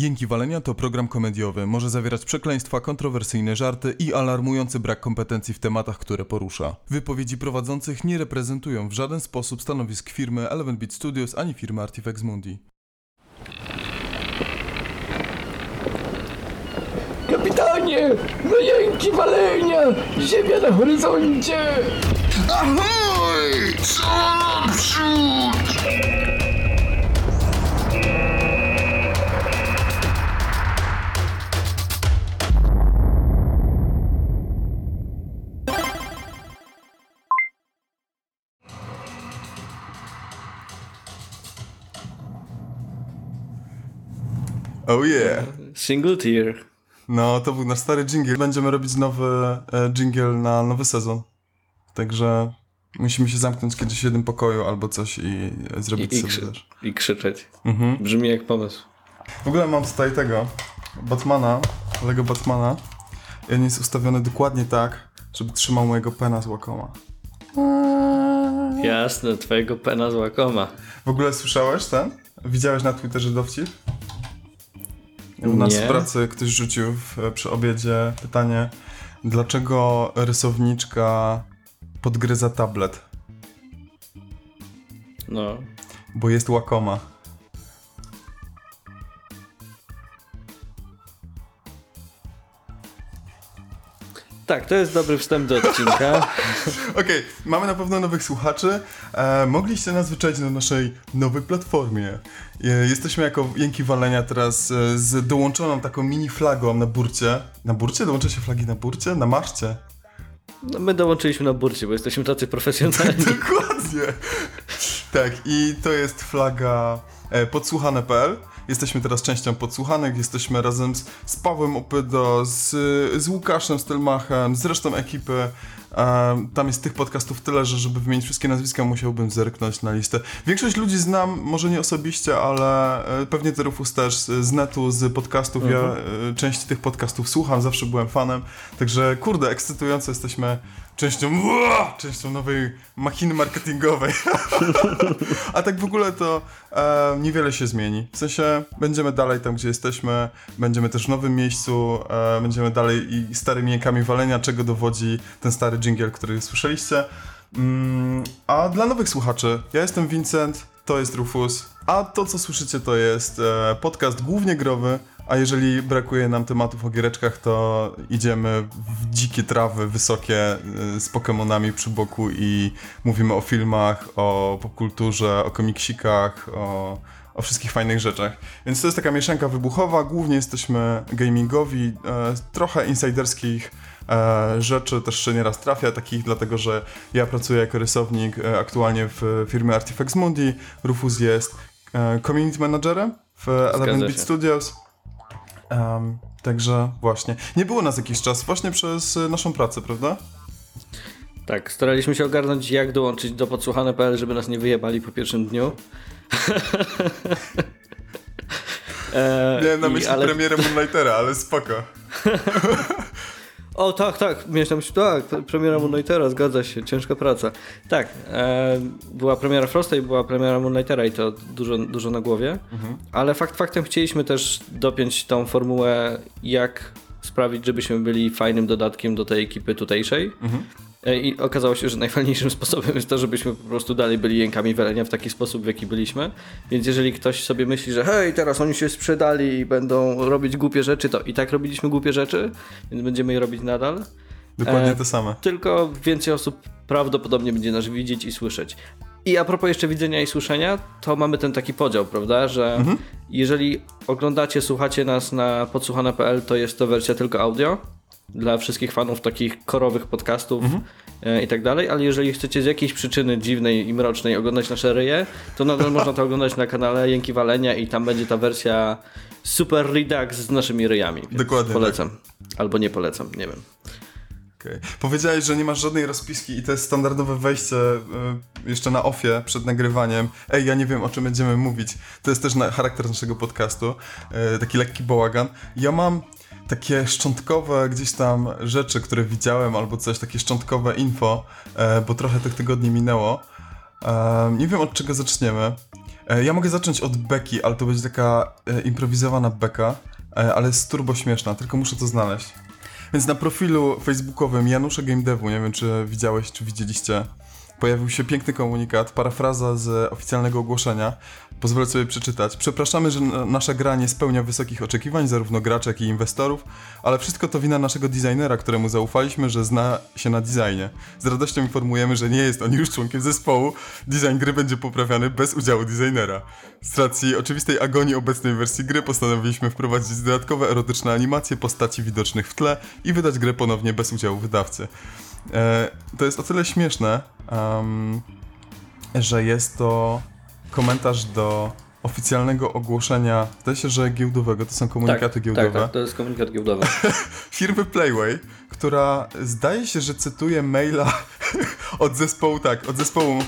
Jęki Walenia to program komediowy, może zawierać przekleństwa, kontrowersyjne żarty i alarmujący brak kompetencji w tematach, które porusza. Wypowiedzi prowadzących nie reprezentują w żaden sposób stanowisk firmy Eleven Bit Studios ani firmy Artifex Mundi. Kapitanie! No jęki Walenia! Ziemia na horyzoncie! Ahoj! Co naprzód! Oh yeah. Single tier. No, to był nasz stary dżingiel. Będziemy robić nowy dżingiel na nowy sezon. Także musimy się zamknąć kiedyś w jednym pokoju albo coś i zrobić sobie też. I krzyczeć. Mhm. Brzmi jak pomysł. W ogóle mam tutaj tego Batmana, Lego Batmana. I on jest ustawiony dokładnie tak, żeby trzymał mojego pena z Wacoma. Jasne, twojego pena z Wacoma. W ogóle słyszałeś ten? Widziałeś na Twitterze dowcip? U nas w pracy ktoś rzucił przy obiedzie pytanie, dlaczego rysowniczka podgryza tablet? No. Bo jest łakoma. Tak, to jest dobry wstęp do odcinka. Okej, mamy na pewno nowych słuchaczy. Mogliście nas wyczaić na naszej nowej platformie. Jesteśmy jako Jęki Walenia teraz z dołączoną taką mini flagą na burcie. Na burcie? Dołącza się flagi na burcie? Na maszcie? No my dołączyliśmy na burcie, bo jesteśmy tacy profesjonalni. Dokładnie. Tak, i to jest flaga podsłuchane.pl. Jesteśmy teraz częścią Podsłuchanych, jesteśmy razem z Pawłem Opydo, z Łukaszem Stelmachem, z resztą ekipy. Tam jest tych podcastów tyle, że żeby wymienić wszystkie nazwiska, musiałbym zerknąć na listę. Większość ludzi znam, może nie osobiście, ale pewnie ty, Rufus, też z netu, z podcastów. Mhm. Ja części tych podcastów słucham, zawsze byłem fanem. Także kurde, ekscytująco, jesteśmy częścią nowej machiny marketingowej. A tak w ogóle to niewiele się zmieni. W sensie będziemy dalej tam, gdzie jesteśmy, będziemy też w nowym miejscu, będziemy dalej i starymi Jękami Walenia, czego dowodzi ten stary dżingiel, który słyszeliście. A dla nowych słuchaczy, ja jestem Vincent, to jest Rufus, a to, co słyszycie, to jest podcast głównie growy, a jeżeli brakuje nam tematów o giereczkach, to idziemy w dzikie trawy wysokie z Pokemonami przy boku i mówimy o filmach, o popkulturze, o komiksikach, o wszystkich fajnych rzeczach. Więc to jest taka mieszanka wybuchowa, głównie jesteśmy gamingowi, trochę insiderskich rzeczy też się nieraz trafia, takich dlatego, że ja pracuję jako rysownik aktualnie w firmie Artifex Mundi, Rufus jest community managerem w Eleven Bit Studios. Także właśnie. Nie było nas jakiś czas właśnie przez naszą pracę, prawda? Tak, staraliśmy się ogarnąć, jak dołączyć do podsłuchane.pl, żeby nas nie wyjebali po pierwszym dniu. Miałem na myśli premierę Moonlightera, ale spoko. O tak, miałeś na myśli, tak, premiera Moonlightera, zgadza się, ciężka praca. Tak, była premiera Frostbite, była premiera Moonlightera i to dużo na głowie, ale faktem chcieliśmy też dopiąć tą formułę, jak sprawić, żebyśmy byli fajnym dodatkiem do tej ekipy tutejszej. I okazało się, że najfajniejszym sposobem jest to, żebyśmy po prostu dalej byli Jękami Walenia w taki sposób, w jaki byliśmy. Więc jeżeli ktoś sobie myśli, że hej, teraz oni się sprzedali i będą robić głupie rzeczy, to i tak robiliśmy głupie rzeczy, więc będziemy je robić nadal. Dokładnie to same. Tylko więcej osób prawdopodobnie będzie nas widzieć i słyszeć. I a propos jeszcze widzenia i słyszenia, to mamy ten taki podział, prawda, że jeżeli oglądacie, słuchacie nas na podsłuchane.pl, to jest to wersja tylko audio. Dla wszystkich fanów takich korowych podcastów i tak dalej, ale jeżeli chcecie z jakiejś przyczyny dziwnej i mrocznej oglądać nasze ryje, to nadal można to oglądać na kanale Jęki Walenia i tam będzie ta wersja Super Redux z naszymi ryjami. Dokładnie. Polecam. Tak. Albo nie polecam, nie wiem. Okay. Powiedziałeś, że nie masz żadnej rozpiski i to jest standardowe wejście jeszcze na ofie przed nagrywaniem. Ej, ja nie wiem, o czym będziemy mówić. To jest też charakter naszego podcastu. Taki lekki bałagan. Ja mam takie szczątkowe gdzieś tam rzeczy, które widziałem albo coś, takie szczątkowe info, bo trochę tych tygodni minęło. Nie wiem, od czego zaczniemy. Ja mogę zacząć od beki, ale to będzie taka improwizowana beka, ale jest turbo śmieszna, tylko muszę to znaleźć. Więc na profilu facebookowym Janusza GameDevu, nie wiem czy widziałeś, czy widzieliście, pojawił się piękny komunikat, parafraza z oficjalnego ogłoszenia. Pozwolę sobie przeczytać. Przepraszamy, że nasza gra nie spełnia wysokich oczekiwań, zarówno graczy, jak i inwestorów, ale wszystko to wina naszego designera, któremu zaufaliśmy, że zna się na designie. Z radością informujemy, że nie jest on już członkiem zespołu. Design gry będzie poprawiany bez udziału designera. Z racji oczywistej agonii obecnej wersji gry postanowiliśmy wprowadzić dodatkowe erotyczne animacje postaci widocznych w tle i wydać grę ponownie bez udziału wydawcy. To jest o tyle śmieszne, że jest to komentarz do oficjalnego ogłoszenia, wydaje się, że giełdowego, to są komunikaty giełdowe. Tak, to jest komunikat giełdowy. Firmy Playway, która zdaje się, że cytuje maila od zespołu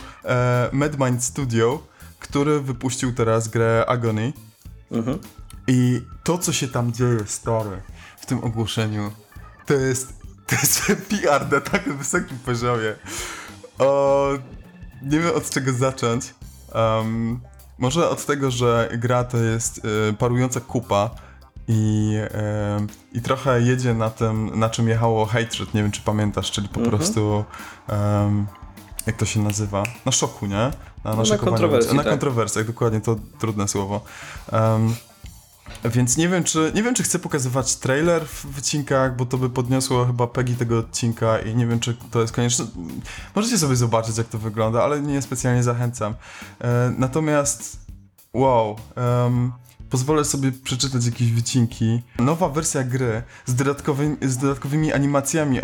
Mad Mind Studio, który wypuścił teraz grę Agony. Mhm. I to, co się tam dzieje, stary, w tym ogłoszeniu, to jest PR na takim wysokim poziomie. Nie wiem od czego zacząć. Może od tego, że gra to jest parująca kupa i trochę jedzie na tym, na czym jechało Hatred, nie wiem czy pamiętasz, czyli po prostu, jak to się nazywa, na szoku, nie? Na kontrowersjach. Na kontrowersjach, dokładnie, to trudne słowo. Więc nie wiem, czy chcę pokazywać trailer w wycinkach, bo to by podniosło chyba PEGI tego odcinka i nie wiem, czy to jest konieczne. Możecie sobie zobaczyć, jak to wygląda, ale nie specjalnie zachęcam. Natomiast, pozwolę sobie przeczytać jakieś wycinki. Nowa wersja gry z dodatkowymi animacjami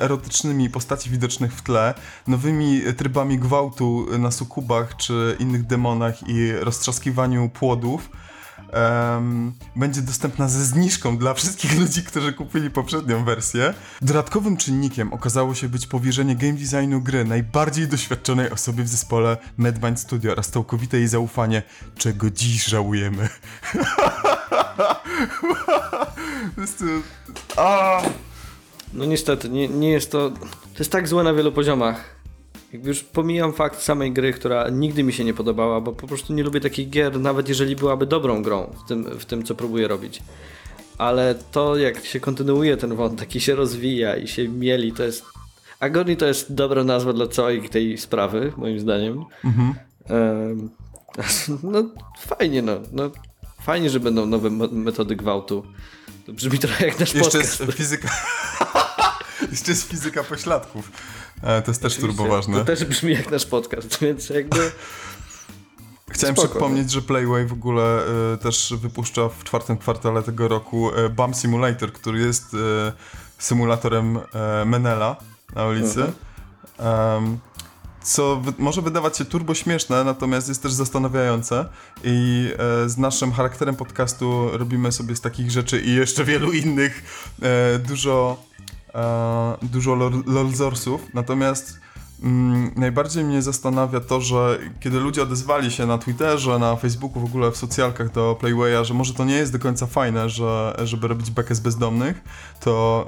erotycznymi postaci widocznych w tle, nowymi trybami gwałtu na sukubach czy innych demonach i roztrzaskiwaniu płodów. Będzie dostępna ze zniżką dla wszystkich ludzi, którzy kupili poprzednią wersję. Dodatkowym czynnikiem okazało się być powierzenie game designu gry najbardziej doświadczonej osobie w zespole Mad Mind Studio oraz całkowite jej zaufanie, czego dziś żałujemy. No niestety, nie jest to... To jest tak złe na wielu poziomach. Jakby już pomijam fakt samej gry, która nigdy mi się nie podobała, bo po prostu nie lubię takich gier, nawet jeżeli byłaby dobrą grą w tym co próbuję robić. Ale to, jak się kontynuuje ten wątek i się rozwija i się mieli, to jest... Agony to jest dobra nazwa dla całej tej sprawy, moim zdaniem. Mhm. No fajnie. Fajnie, że będą nowe metody gwałtu. To brzmi trochę jak nasz podcast. Jeszcze jest fizyka pośladków. To jest też turbo ważne. To też brzmi jak nasz podcast, więc jakby... Chciałem przypomnieć, że Playway w ogóle też wypuszcza w czwartym kwartale tego roku Bum Simulator, który jest symulatorem Menela na ulicy. Co może wydawać się turbo śmieszne, natomiast jest też zastanawiające i z naszym charakterem podcastu robimy sobie z takich rzeczy i jeszcze wielu innych dużo lolzorsów, natomiast najbardziej mnie zastanawia to, że kiedy ludzie odezwali się na Twitterze, na Facebooku, w ogóle w socjalkach do Playwaya, że może to nie jest do końca fajne, żeby robić bekę z bezdomnych, to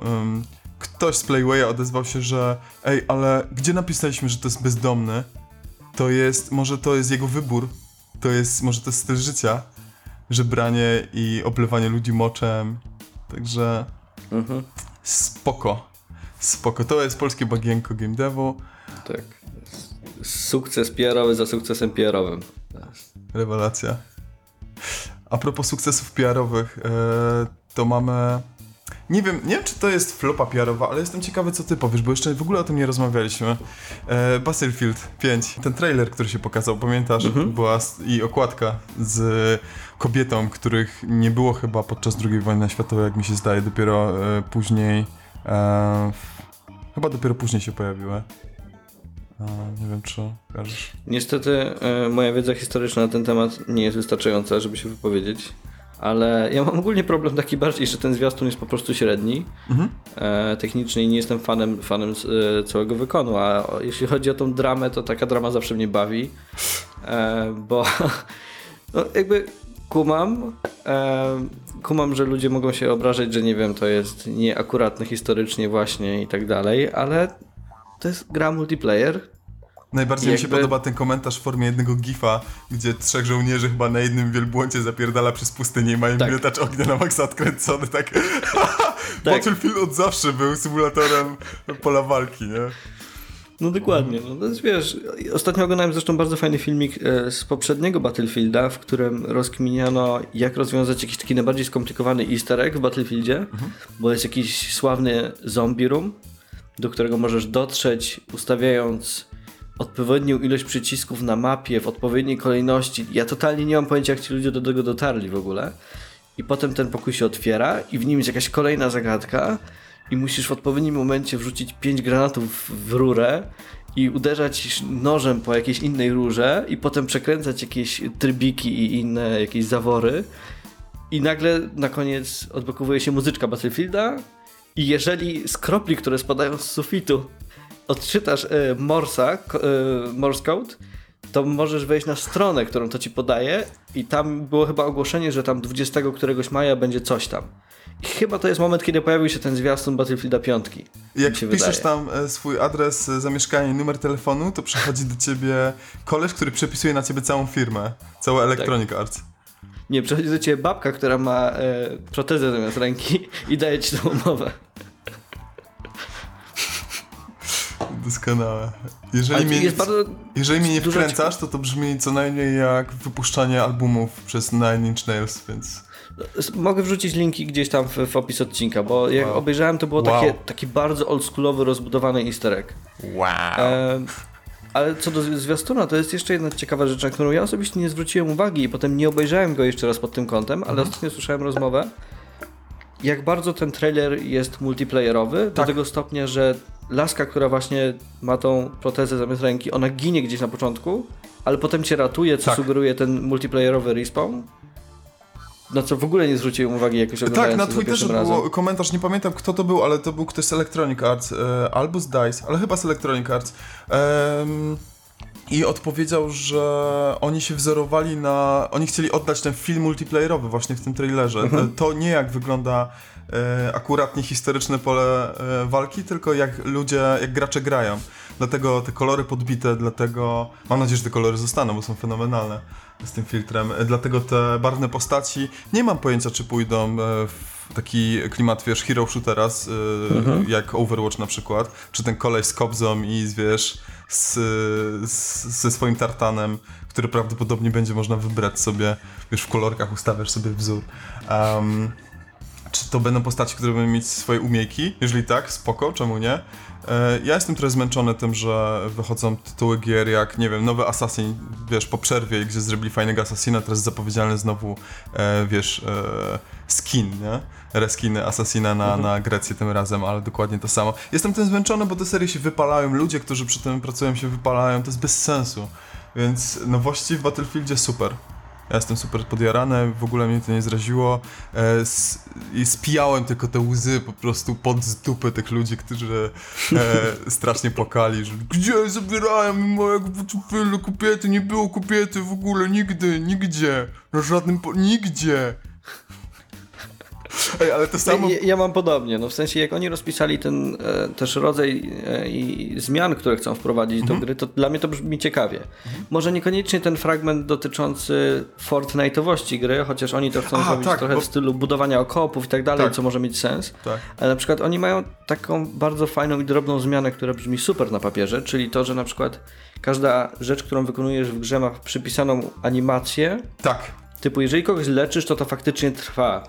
ktoś z Playwaya odezwał się, że ej, ale gdzie napisaliśmy, że to jest bezdomny? Może to jest jego wybór, może to jest styl życia, żebranie i oplewanie ludzi moczem, także... Mhm. Spoko. To jest polskie bagienko game devu. Tak. Sukces PR-owy za sukcesem PR-owym. Rewelacja. A propos sukcesów PR-owych, to mamy... Nie wiem, czy to jest flopa PR-owa, ale jestem ciekawy, co ty powiesz, bo jeszcze w ogóle o tym nie rozmawialiśmy. Battlefield 5. Ten trailer, który się pokazał, pamiętasz? Mhm. Była i okładka z kobietą, których nie było chyba podczas II wojny światowej, jak mi się zdaje, dopiero później... Chyba dopiero później się pojawiły. Nie wiem, czy pokażesz. Niestety moja wiedza historyczna na ten temat nie jest wystarczająca, żeby się wypowiedzieć. Ale ja mam ogólnie problem taki bardziej, że ten zwiastun jest po prostu średni. Mhm. Technicznie nie jestem fanem całego wykonu, a jeśli chodzi o tą dramę, to taka drama zawsze mnie bawi, bo no, jakby kumam, że ludzie mogą się obrażać, że nie wiem, to jest nieakuratne historycznie właśnie i tak dalej, ale to jest gra multiplayer, Najbardziej mi się podoba ten komentarz w formie jednego gifa, gdzie trzech żołnierzy chyba na jednym wielbłądzie zapierdala przez pustynię i mają miotacz ognia na maksa odkręcony, tak. Battlefield od zawsze był symulatorem pola walki, nie? No dokładnie, no wiesz, ostatnio oglądałem zresztą bardzo fajny filmik z poprzedniego Battlefielda, w którym rozkminiano, jak rozwiązać jakiś taki najbardziej skomplikowany easter egg w Battlefieldzie, bo jest jakiś sławny zombie room, do którego możesz dotrzeć, ustawiając odpowiednią ilość przycisków na mapie w odpowiedniej kolejności. Ja totalnie nie mam pojęcia, jak ci ludzie do tego dotarli w ogóle. I potem ten pokój się otwiera i w nim jest jakaś kolejna zagadka i musisz w odpowiednim momencie wrzucić 5 granatów w rurę i uderzać nożem po jakiejś innej rurze i potem przekręcać jakieś trybiki i inne jakieś zawory. I nagle na koniec odblokowuje się muzyczka Battlefielda i jeżeli z kropli, które spadają z sufitu, odczytasz Morse Code, to możesz wejść na stronę, którą to ci podaje i tam było chyba ogłoszenie, że tam 20 któregoś maja będzie coś tam. I chyba to jest moment, kiedy pojawił się ten zwiastun Battlefielda 5. Jak piszesz tam swój adres zamieszkania i numer telefonu, to przychodzi do ciebie koleś, który przepisuje na ciebie całą firmę, całe Electronic Arts. Nie, przychodzi do ciebie babka, która ma protezę zamiast ręki i daje ci tą umowę. Doskonałe. Jeżeli mnie nie wkręcasz, to brzmi co najmniej jak wypuszczanie albumów przez Nine Inch Nails, więc... Mogę wrzucić linki gdzieś tam w opis odcinka, bo jak obejrzałem, to było taki bardzo oldschoolowy, rozbudowany easter egg. Wow. Ale co do zwiastuna, to jest jeszcze jedna ciekawa rzecz, na którą ja osobiście nie zwróciłem uwagi i potem nie obejrzałem go jeszcze raz pod tym kątem, ale ostatnio słyszałem rozmowę, jak bardzo ten trailer jest multiplayerowy, do tego stopnia, że laska, która właśnie ma tą protezę zamiast ręki, ona ginie gdzieś na początku, ale potem cię ratuje, co sugeruje ten multiplayerowy respawn. Na co w ogóle nie zwróciłem uwagi jakoś oglądając. Tak, na Twitterze był komentarz, nie pamiętam kto to był, ale to był ktoś z Electronic Arts, albo z Dice, ale chyba z Electronic Arts. I odpowiedział, że oni się wzorowali na... Oni chcieli oddać ten film multiplayerowy właśnie w tym trailerze. To nie jak wygląda akuratnie historyczne pole walki, tylko jak ludzie, jak gracze grają. Dlatego te kolory podbite, dlatego... Mam nadzieję, że te kolory zostaną, bo są fenomenalne z tym filtrem. Dlatego te barwne postaci... Nie mam pojęcia, czy pójdą w taki klimat, wiesz, hero shootera, jak Overwatch na przykład, czy ten koleś z kobzą i wiesz... ze swoim tartanem, który prawdopodobnie będzie można wybrać sobie, wiesz, w kolorkach ustawiasz sobie wzór. Czy to będą postaci, które będą mieć swoje umiejki? Jeżeli tak, spoko, czemu nie? Ja jestem trochę zmęczony tym, że wychodzą tytuły gier jak, nie wiem, nowy Assassin, wiesz, po przerwie, gdzie zrobili fajnego Assassina, teraz zapowiedzialny znowu, wiesz, skin, nie? Reskiny Assassina na Grecję tym razem, ale dokładnie to samo. Jestem tym zmęczony, bo te serie się wypalają, ludzie, którzy przy tym pracują, się wypalają, to jest bez sensu. Więc nowości w Battlefieldzie super. Ja jestem super podjarany, w ogóle mnie to nie zraziło i spijałem tylko te łzy po prostu pod z dupy tych ludzi, którzy strasznie płakali, że gdzie zabierałem mojego Battlefielda, kobiety, nie było kobiety w ogóle, nigdy, nigdzie, na żadnym, nigdzie. Ej, ale to samo... Ja mam podobnie, no w sensie jak oni rozpisali ten też rodzaj i zmian, które chcą wprowadzić do gry, to dla mnie to brzmi ciekawie. Może niekoniecznie ten fragment dotyczący Fortnite'owości gry, chociaż oni to chcą zrobić trochę w stylu budowania okopów i tak dalej, co może mieć sens. Tak. Ale na przykład oni mają taką bardzo fajną i drobną zmianę, która brzmi super na papierze, czyli to, że na przykład każda rzecz, którą wykonujesz w grze ma przypisaną animację. Tak. Typu jeżeli kogoś leczysz, to faktycznie trwa.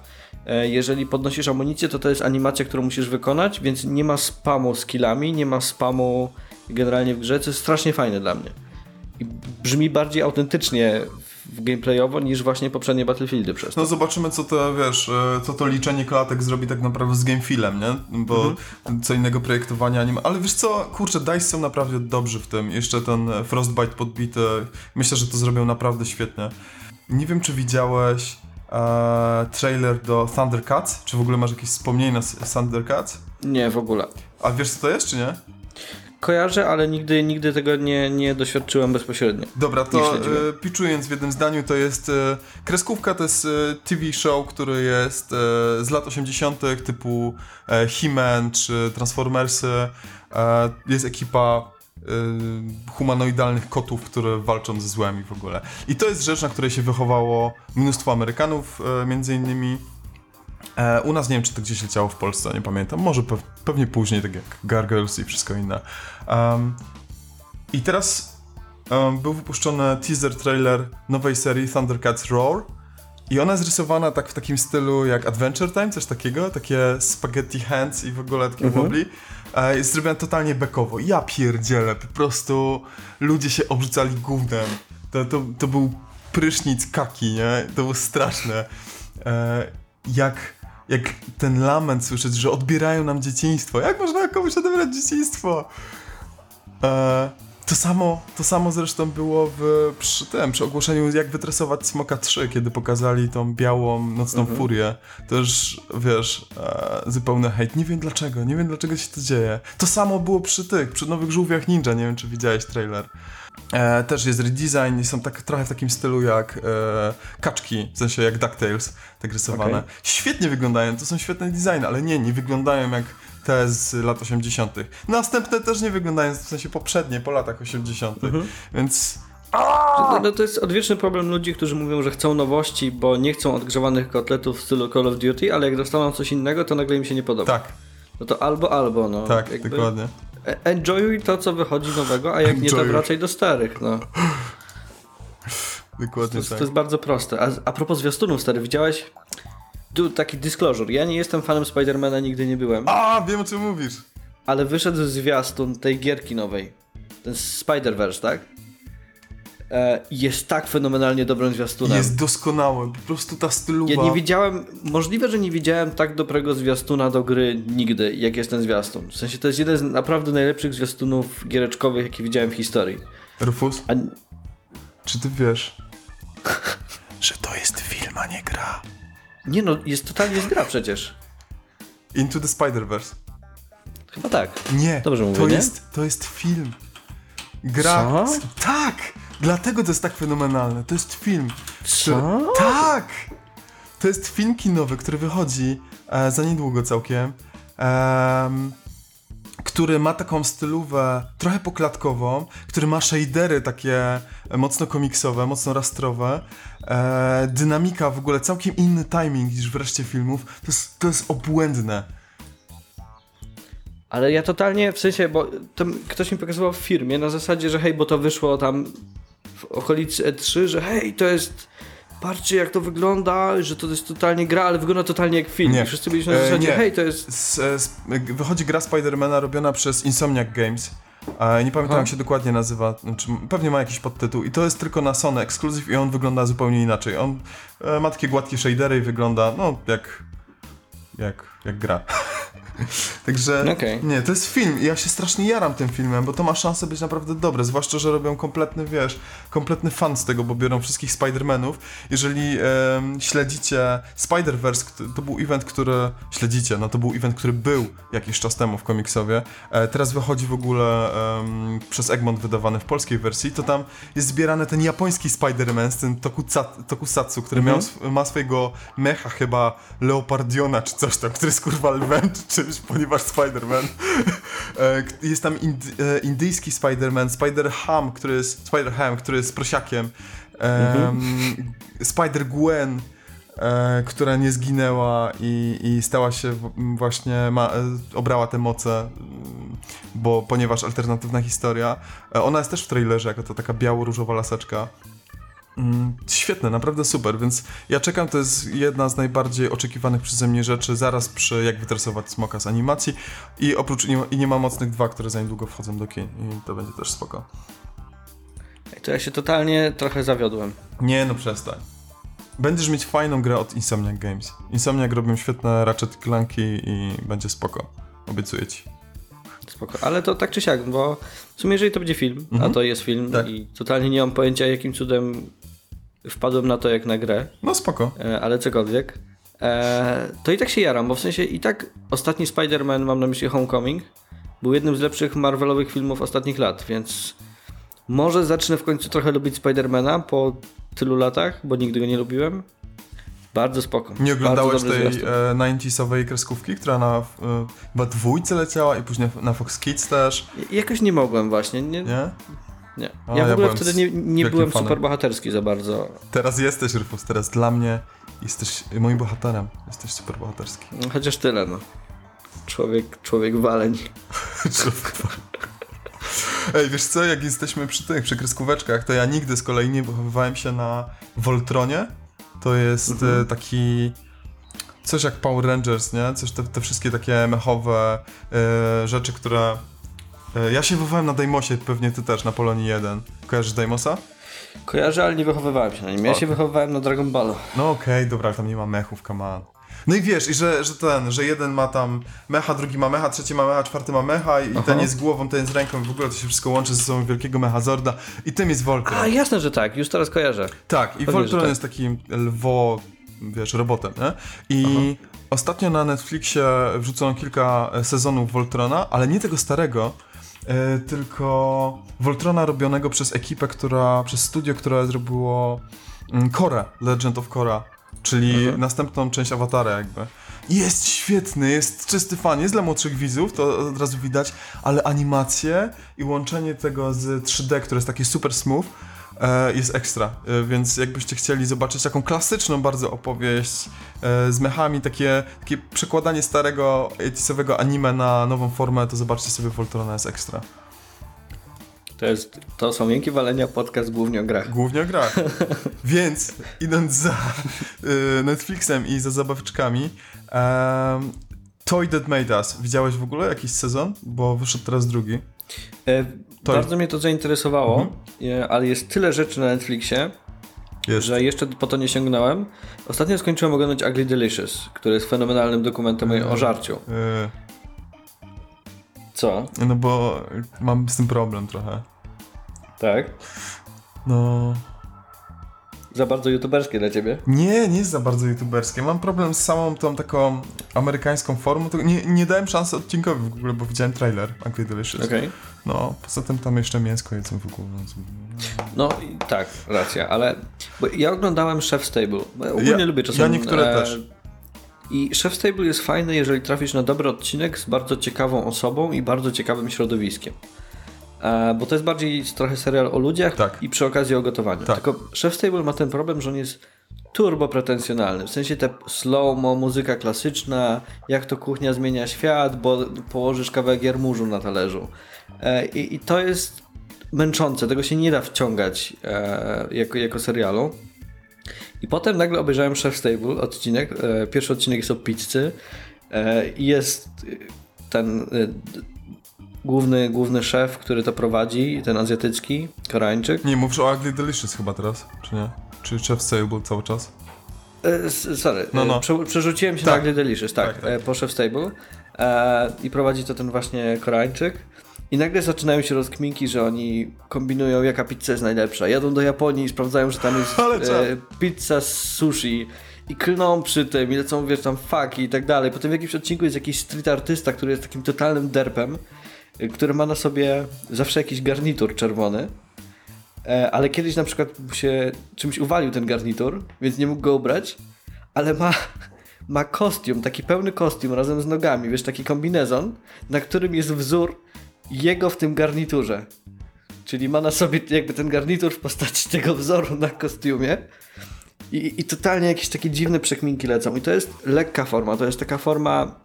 Jeżeli podnosisz amunicję, to jest animacja, którą musisz wykonać, więc nie ma spamu skillami, nie ma spamu generalnie w grze, co jest strasznie fajne dla mnie. I brzmi bardziej autentycznie gameplayowo niż właśnie poprzednie Battlefieldy przez to. No zobaczymy, co to liczenie klatek zrobi tak naprawdę z gamefelem, nie? Bo co innego projektowania nie ma. Ale wiesz co, kurczę, Dice są naprawdę dobrzy w tym. Jeszcze ten Frostbite podbity, myślę, że to zrobią naprawdę świetnie. Nie wiem, czy widziałeś trailer do Thundercats? Czy w ogóle masz jakieś wspomnienia z Thundercats? Nie, w ogóle. A wiesz co to jest, czy nie? Kojarzę, ale nigdy tego nie doświadczyłem bezpośrednio. Dobra, to piczując w jednym zdaniu, to jest kreskówka, to jest TV show, który jest z lat 80. typu He-Man czy Transformersy. Jest ekipa humanoidalnych kotów, które walczą ze złem i w ogóle. I to jest rzecz, na której się wychowało mnóstwo Amerykanów, między innymi. U nas nie wiem, czy to gdzieś leciało w Polsce, nie pamiętam. Może pewnie później, tak jak Gargoyles i wszystko inne. I teraz był wypuszczony teaser trailer nowej serii Thundercats Roar. I ona jest rysowana tak w takim stylu jak Adventure Time, coś takiego, takie spaghetti hands i w ogóle takie wobli. Jest zrobiona totalnie bekowo. Ja pierdzielę, po prostu ludzie się obrzucali gównem. To był prysznic kaki, nie? To było straszne. Jak ten lament słyszeć, że odbierają nam dzieciństwo. Jak można komuś odebrać dzieciństwo? To samo zresztą było przy ogłoszeniu Jak wytresować Smoka 3, kiedy pokazali tą białą nocną furię. Też, wiesz, zupełny hejt. Nie wiem dlaczego się to dzieje. To samo było przy Nowych Żółwiach Ninja, nie wiem czy widziałeś trailer. Też jest redesign i są tak trochę w takim stylu jak kaczki, w sensie jak DuckTales, tak rysowane. Okay. Świetnie wyglądają, to są świetne designy, ale nie wyglądają jak te z lat 80. Następne też nie wyglądają, w sensie poprzednie, po latach 80. Więc... To jest odwieczny problem ludzi, którzy mówią, że chcą nowości, bo nie chcą odgrzewanych kotletów w stylu Call of Duty, ale jak dostaną coś innego, to nagle im się nie podoba. Tak. No to albo, no. Tak, jakby... dokładnie. Enjoyuj to, co wychodzi nowego, a jak nie, to wracaj do starych, no. Dokładnie tak. To jest bardzo proste. A propos zwiastunów, stary, widziałeś? Taki disclosure. Ja nie jestem fanem Spider-Mana, nigdy nie byłem. Wiem o czym mówisz. Ale wyszedł zwiastun tej gierki nowej. Ten Spider-Verse, tak? Jest tak fenomenalnie dobrym zwiastunem. Jest doskonały, po prostu ta styluwa. Możliwe, że nie widziałem tak dobrego zwiastuna do gry nigdy, jak jest ten zwiastun. W sensie to jest jeden z naprawdę najlepszych zwiastunów giereczkowych, jakie widziałem w historii. Rufus? Czy ty wiesz, że to jest film, a nie gra? Nie no, jest gra przecież. Into the Spider-Verse. Chyba tak. Nie, dobrze mówię, to jest film. Gra... Co? Tak! Dlatego to jest tak fenomenalne. To jest film. Tak! To jest film kinowy, który wychodzi za niedługo całkiem, który ma taką stylówę trochę poklatkową, który ma shadery takie mocno komiksowe, mocno rastrowe, dynamika w ogóle, całkiem inny timing niż w reszcie filmów. To jest obłędne. Ale ja totalnie, w sensie, bo ktoś mi pokazywał w firmie na zasadzie, że hej, bo to wyszło tam w okolicy E3, że hej, to jest, patrzcie jak to wygląda, że to jest totalnie gra, ale wygląda totalnie jak film. Nie. Wszyscy byliśmy na zasadzie, hej, to jest... Wychodzi gra Spider-Mana robiona przez Insomniac Games. Nie pamiętam jak się dokładnie nazywa, znaczy, pewnie ma jakiś podtytuł i to jest tylko na Sony ekskluzyw i on wygląda zupełnie inaczej. On ma takie gładkie shadery i wygląda, no, jak gra. Także nie, to jest film. Ja się strasznie jaram tym filmem, bo to ma szansę być naprawdę dobre, zwłaszcza, że robią kompletny fan z tego, bo biorą wszystkich Spider-Manów. Jeżeli śledzicie Spider-Verse, to był event, który był jakiś czas temu w komiksowie. Teraz wychodzi w ogóle przez Egmont wydawany w polskiej wersji, to tam jest zbierany ten japoński Spider-Man z tym Tokusatsu, który ma swojego mecha chyba Leopardiona czy coś tam, który jest kurwa lwem czy ponieważ Spider-Man. Jest tam indyjski Spider-Man, Spider-Ham, który jest prosiakiem, Spider-Gwen, która nie zginęła i stała się właśnie, obrała te moce, ponieważ alternatywna historia. Ona jest też w trailerze, jako to taka biało-różowa laseczka. Świetne, naprawdę super, więc ja czekam, to jest jedna z najbardziej oczekiwanych przeze mnie rzeczy zaraz przy Jak wytresować Smoka z animacji i oprócz Nie ma mocnych 2, które za niedługo wchodzą do kin i to będzie też spoko. To ja się totalnie trochę zawiodłem. Nie no, przestań. Będziesz mieć fajną grę od Insomniac Games. Insomniac robią świetne Ratchet Clanki i będzie spoko, obiecuję ci. Spoko, ale to tak czy siak, bo w sumie jeżeli to będzie film, a to jest film tak. I totalnie nie mam pojęcia jakim cudem wpadłem na to jak na grę. No spoko. Ale cokolwiek. To i tak się jaram, bo w sensie i tak ostatni Spider-Man, mam na myśli Homecoming, był jednym z lepszych Marvelowych filmów ostatnich lat, więc może zacznę w końcu trochę lubić Spider-Mana po tylu latach, bo nigdy go nie lubiłem. Bardzo spoko. Nie oglądałeś tej 90'sowej kreskówki, która na chyba dwójce leciała i później na Fox Kids też? Jakoś nie mogłem właśnie. Nie? Nie. Ja w ogóle wtedy nie byłem super bohaterski za bardzo. Teraz jesteś, Rufus, teraz dla mnie jesteś moim bohaterem. Jesteś super bohaterski. No, chociaż tyle, no. Człowiek waleń. Ej, wiesz co, jak jesteśmy przy kreskóweczkach, to ja nigdy z kolei nie wychowywałem się na Voltronie. To jest taki... coś jak Power Rangers, nie? Coś te wszystkie takie mechowe rzeczy, które... ja się wychowałem na Dejmosie, pewnie ty też, na Polonii 1. Kojarzysz Dejmosa? Kojarzę, ale nie wychowywałem się na nim. Ja się wychowywałem na Dragon Ballu. No okej, dobra, tam nie ma mechów, come on. No i wiesz, i że jeden ma tam mecha, drugi ma mecha, trzeci ma mecha, czwarty ma mecha i ten jest głową, ten jest ręką i w ogóle to się wszystko łączy ze sobą wielkiego mechazorda i tym jest Voltron. A jasne, że tak, już teraz kojarzę. Tak, i Voltron jest takim robotem, nie? I ostatnio na Netflixie wrzucono kilka sezonów Voltrona, ale nie tego starego, tylko Voltrona robionego przez ekipę, przez studio, które zrobiło Korra, Legend of Korra. Czyli następną część Awatara jakby. Jest świetny, jest czysty fan, jest dla młodszych widzów, to od razu widać, ale animacje i łączenie tego z 3D, które jest takie super smooth, jest ekstra. Więc jakbyście chcieli zobaczyć taką klasyczną bardzo opowieść z mechami, takie przekładanie starego 80'sowego anime na nową formę, to zobaczcie sobie Voltrona, jest ekstra. To są miękkie walenia, podcast głównie o grach. Głównie o grach. Więc idąc za Netflixem i za zabaweczkami, Toy That Made Us. Widziałeś w ogóle jakiś sezon? Bo wyszedł teraz drugi. Bardzo mnie to zainteresowało, ale jest tyle rzeczy na Netflixie, że jeszcze po to nie sięgnąłem. Ostatnio skończyłem oglądać Ugly Delicious, który jest fenomenalnym dokumentem o żarciu. Co? No bo mam z tym problem trochę. Tak? No... Za bardzo youtuberskie dla ciebie? Nie, nie jest za bardzo youtuberskie. Mam problem z samą tą taką amerykańską formą. Nie dałem szansy odcinkowi w ogóle, bo widziałem trailer. Ugly Delicious. Okej. No, poza tym tam jeszcze mięsko jedzą w ogóle. No tak, racja, ale... Bo ja oglądałem Chef's Table. Ogólnie lubię czasem... Ja niektóre też. I Chef's Table jest fajny, jeżeli trafisz na dobry odcinek z bardzo ciekawą osobą i bardzo ciekawym środowiskiem. Bo to jest bardziej trochę serial o ludziach i przy okazji o gotowaniu. Tak. Tylko Chef's Table ma ten problem, że on jest turbo pretensjonalny. W sensie te slow-mo, muzyka klasyczna, jak to kuchnia zmienia świat, bo położysz kawałek jarmużu na talerzu. I to jest męczące, tego się nie da wciągać jako serialu. I potem nagle obejrzałem Chef's Table odcinek. Pierwszy odcinek jest o pizzy. Jest ten główny szef, który to prowadzi, ten azjatycki, Koreańczyk. Nie, mówisz o Ugly Delicious chyba teraz, czy nie? Czy Chef's Table cały czas? Sorry, no. Przerzuciłem się na Ugly Delicious, tak. Po Chef's Table. I prowadzi to ten właśnie Koreańczyk. I nagle zaczynają się rozkminki, że oni kombinują, jaka pizza jest najlepsza. Jadą do Japonii i sprawdzają, że tam jest pizza z sushi. I klną przy tym, i lecą, wiesz, tam faki i tak dalej. Potem w jakimś odcinku jest jakiś street artysta, który jest takim totalnym derpem, który ma na sobie zawsze jakiś garnitur czerwony. Ale kiedyś na przykład się czymś uwalił ten garnitur, więc nie mógł go ubrać. Ale ma kostium, taki pełny kostium razem z nogami, wiesz, taki kombinezon, na którym jest wzór jego w tym garniturze. Czyli ma na sobie jakby ten garnitur w postaci tego wzoru na kostiumie i totalnie jakieś takie dziwne przekminki lecą. I to jest lekka forma, to jest taka forma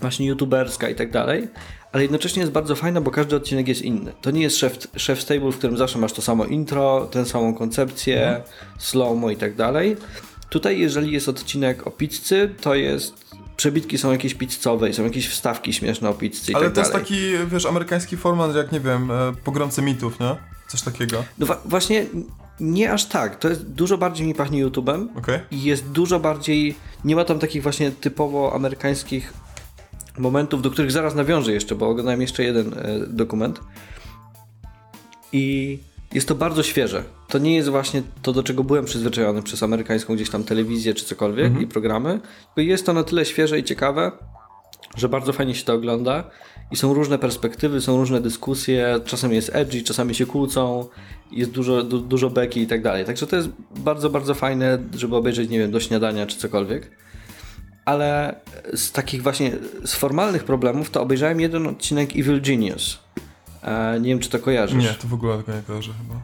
właśnie youtuberska i tak dalej, ale jednocześnie jest bardzo fajna, bo każdy odcinek jest inny. To nie jest Chef's Table, w którym zawsze masz to samo intro, tę samą koncepcję, slow-mo i tak dalej. Tutaj jeżeli jest odcinek o pizzy, to jest... Przebitki są jakieś pizzowe i są jakieś wstawki śmieszne o pizzy i tak dalej. Ale to jest taki, wiesz, amerykański format, jak nie wiem, Pogromcy mitów, nie? Coś takiego. No właśnie nie aż tak. To jest dużo bardziej mi pachnie YouTube'em. Okay. I jest dużo bardziej... Nie ma tam takich właśnie typowo amerykańskich momentów, do których zaraz nawiążę jeszcze, bo oglądałem jeszcze jeden dokument. I... Jest to bardzo świeże. To nie jest właśnie to, do czego byłem przyzwyczajony przez amerykańską gdzieś tam telewizję czy cokolwiek i programy. Jest to na tyle świeże i ciekawe, że bardzo fajnie się to ogląda i są różne perspektywy, są różne dyskusje, czasem jest edgy, czasami się kłócą, jest dużo beki i tak dalej. Także to jest bardzo, bardzo fajne, żeby obejrzeć, nie wiem, do śniadania czy cokolwiek. Ale z takich właśnie, z formalnych problemów to obejrzałem jeden odcinek Evil Genius. Nie wiem, czy to kojarzysz. Nie, to w ogóle tego nie kojarzę chyba.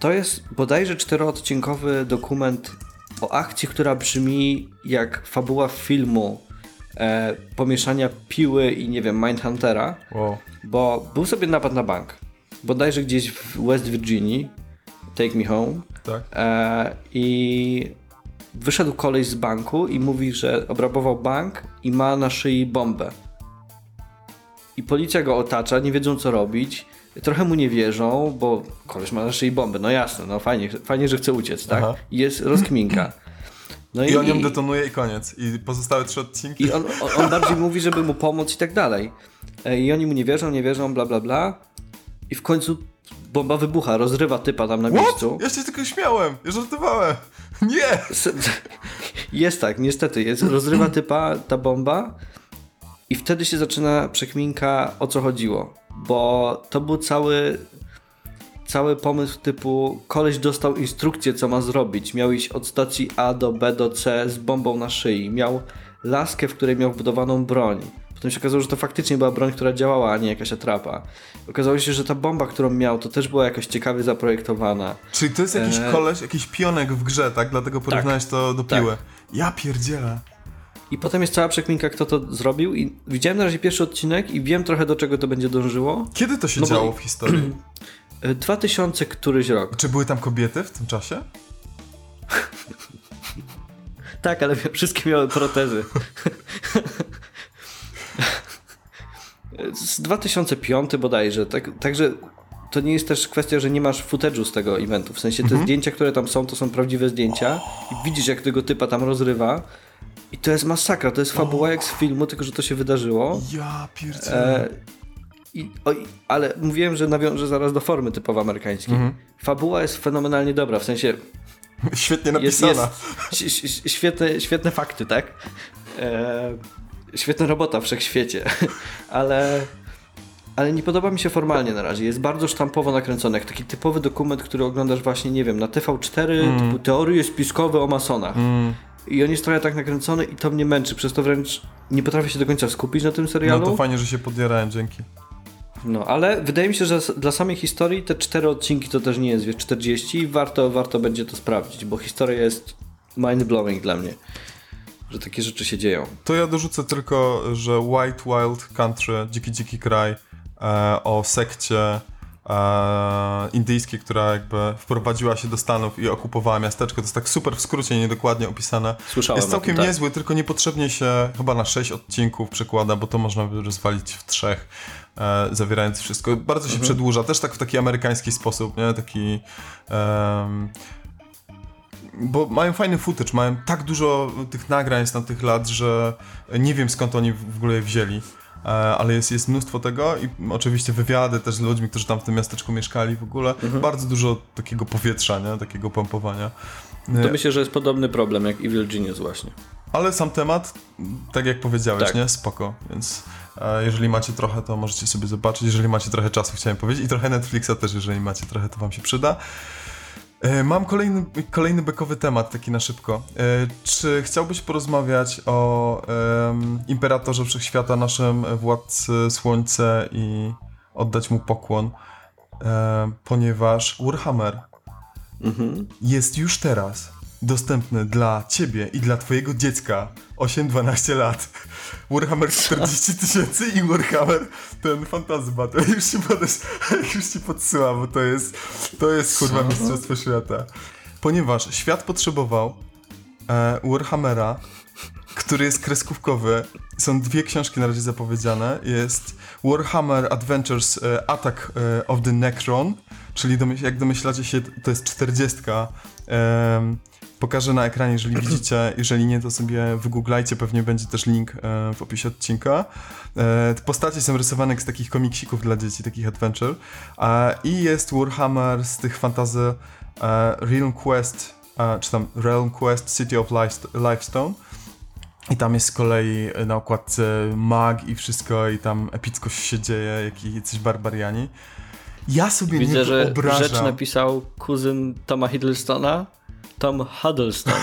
To jest bodajże 4-odcinkowy dokument o akcji, która brzmi jak fabuła filmu pomieszania Piły i, nie wiem, Mindhuntera. Wow. Bo był sobie napad na bank. Bodajże gdzieś w West Virginii. Take me home. Tak. I wyszedł koleś z banku i mówi, że obrabował bank i ma na szyi bombę. I policja go otacza, nie wiedzą co robić. Trochę mu nie wierzą, bo koleś ma na szyi bombę. No jasne, no fajnie, że chce uciec, tak? Aha. Jest rozkminka. No I on ją detonuje i koniec. I pozostałe 3 odcinki. I on bardziej mówi, żeby mu pomóc i tak dalej. I oni mu nie wierzą, bla bla bla. I w końcu bomba wybucha, rozrywa typa tam na miejscu. Ja się tylko śmiałem, ja żartowałem. Nie! Jest tak, niestety. Rozrywa typa ta bomba i wtedy się zaczyna przekminka, o co chodziło. Bo to był cały pomysł typu koleś dostał instrukcję, co ma zrobić. Miał iść od stacji A do B do C z bombą na szyi. Miał laskę, w której miał wbudowaną broń. Potem się okazało, że to faktycznie była broń, która działała, a nie jakaś atrapa. Okazało się, że ta bomba, którą miał, to też była jakoś ciekawie zaprojektowana. Czyli to jest jakiś koleś, jakiś pionek w grze, tak? Dlatego porównałeś to do Piły. Tak. Ja pierdzielę. I potem jest cała przekminka, kto to zrobił i widziałem na razie pierwszy odcinek i wiem trochę, do czego to będzie dążyło. Kiedy to się działo w historii? 2000 któryś rok. Czy były tam kobiety w tym czasie? Tak, ale wszystkie miały protezy. Z 2005 bodajże, także to nie jest też kwestia, że nie masz footage'u z tego eventu, w sensie te zdjęcia, które tam są, to są prawdziwe zdjęcia i widzisz, jak tego typa tam rozrywa i to jest masakra, to jest fabuła jak z filmu, tylko że to się wydarzyło. Ja pierdolę. Ale mówiłem, że nawiążę zaraz do formy typowo amerykańskiej. Fabuła jest fenomenalnie dobra, w sensie świetnie napisana. Jest świetne fakty, tak? Świetna robota wszechświecie, ale nie podoba mi się formalnie na razie. Jest bardzo sztampowo nakręcony, jak taki typowy dokument, który oglądasz właśnie, nie wiem, na TV4, typu teorie spiskowe o masonach. I on jest trochę tak nakręcony i to mnie męczy, przez to wręcz nie potrafię się do końca skupić na tym serialu. No to fajnie, że się podjarałem, dzięki. No, ale wydaje mi się, że dla samej historii te 4 odcinki to też nie jest, wiesz, 40 i warto będzie to sprawdzić, bo historia jest mind-blowing dla mnie. Że takie rzeczy się dzieją. To ja dorzucę tylko, że White Wild Country, Dziki Kraj, o sekcie indyjskiej, która jakby wprowadziła się do Stanów i okupowała miasteczko. To jest tak super w skrócie, niedokładnie opisane. Słyszałem. Jest całkiem niezły, tylko niepotrzebnie się chyba na 6 odcinków przekłada, bo to można rozwalić w 3, zawierając wszystko. Bardzo się przedłuża, też tak w taki amerykański sposób, nie? Taki... Bo mają fajny footage, mają tak dużo tych nagrań z tamtych lat, że nie wiem skąd oni w ogóle je wzięli, ale jest mnóstwo tego i oczywiście wywiady też z ludźmi, którzy tam w tym miasteczku mieszkali w ogóle. Bardzo dużo takiego powietrza, nie? Takiego pompowania. To myślę, że jest podobny problem jak Evil Genius właśnie. Ale sam temat, tak jak powiedziałeś, tak. Nie? Spoko, więc... Jeżeli macie trochę, to możecie sobie zobaczyć, jeżeli macie trochę czasu, chciałem powiedzieć, i trochę Netflixa też, jeżeli macie trochę, to wam się przyda. Mam kolejny bekowy temat, taki na szybko. Czy chciałbyś porozmawiać o Imperatorze Wszechświata, naszym władcy Słońce i oddać mu pokłon, ponieważ Warhammer jest już teraz dostępny dla ciebie i dla twojego dziecka 8-12 lat. Warhammer 40 000 i Warhammer ten Fantasy Battle. Już ci podsyłam, bo to jest kurwa mistrzostwo świata. Ponieważ świat potrzebował Warhammera, który jest kreskówkowy. Są 2 książki na razie zapowiedziane. Jest Warhammer Adventures Attack of the Necron, czyli jak domyślacie się, to jest 40. Pokażę na ekranie, jeżeli widzicie, jeżeli nie, to sobie wygooglajcie, pewnie będzie też link w opisie odcinka. Postacie są rysowane z takich komiksików dla dzieci, takich adventure. I jest Warhammer z tych fantasy Realm Quest, czy tam Realm Quest City of Lifestone, I tam jest z kolei na okładce mag i wszystko, i tam epickość się dzieje, jakiś barbariani. Ja sobie widzę, nie wyobrażam. Widzę, że rzecz napisał kuzyn Toma Hiddlestona, Tom Huddleston.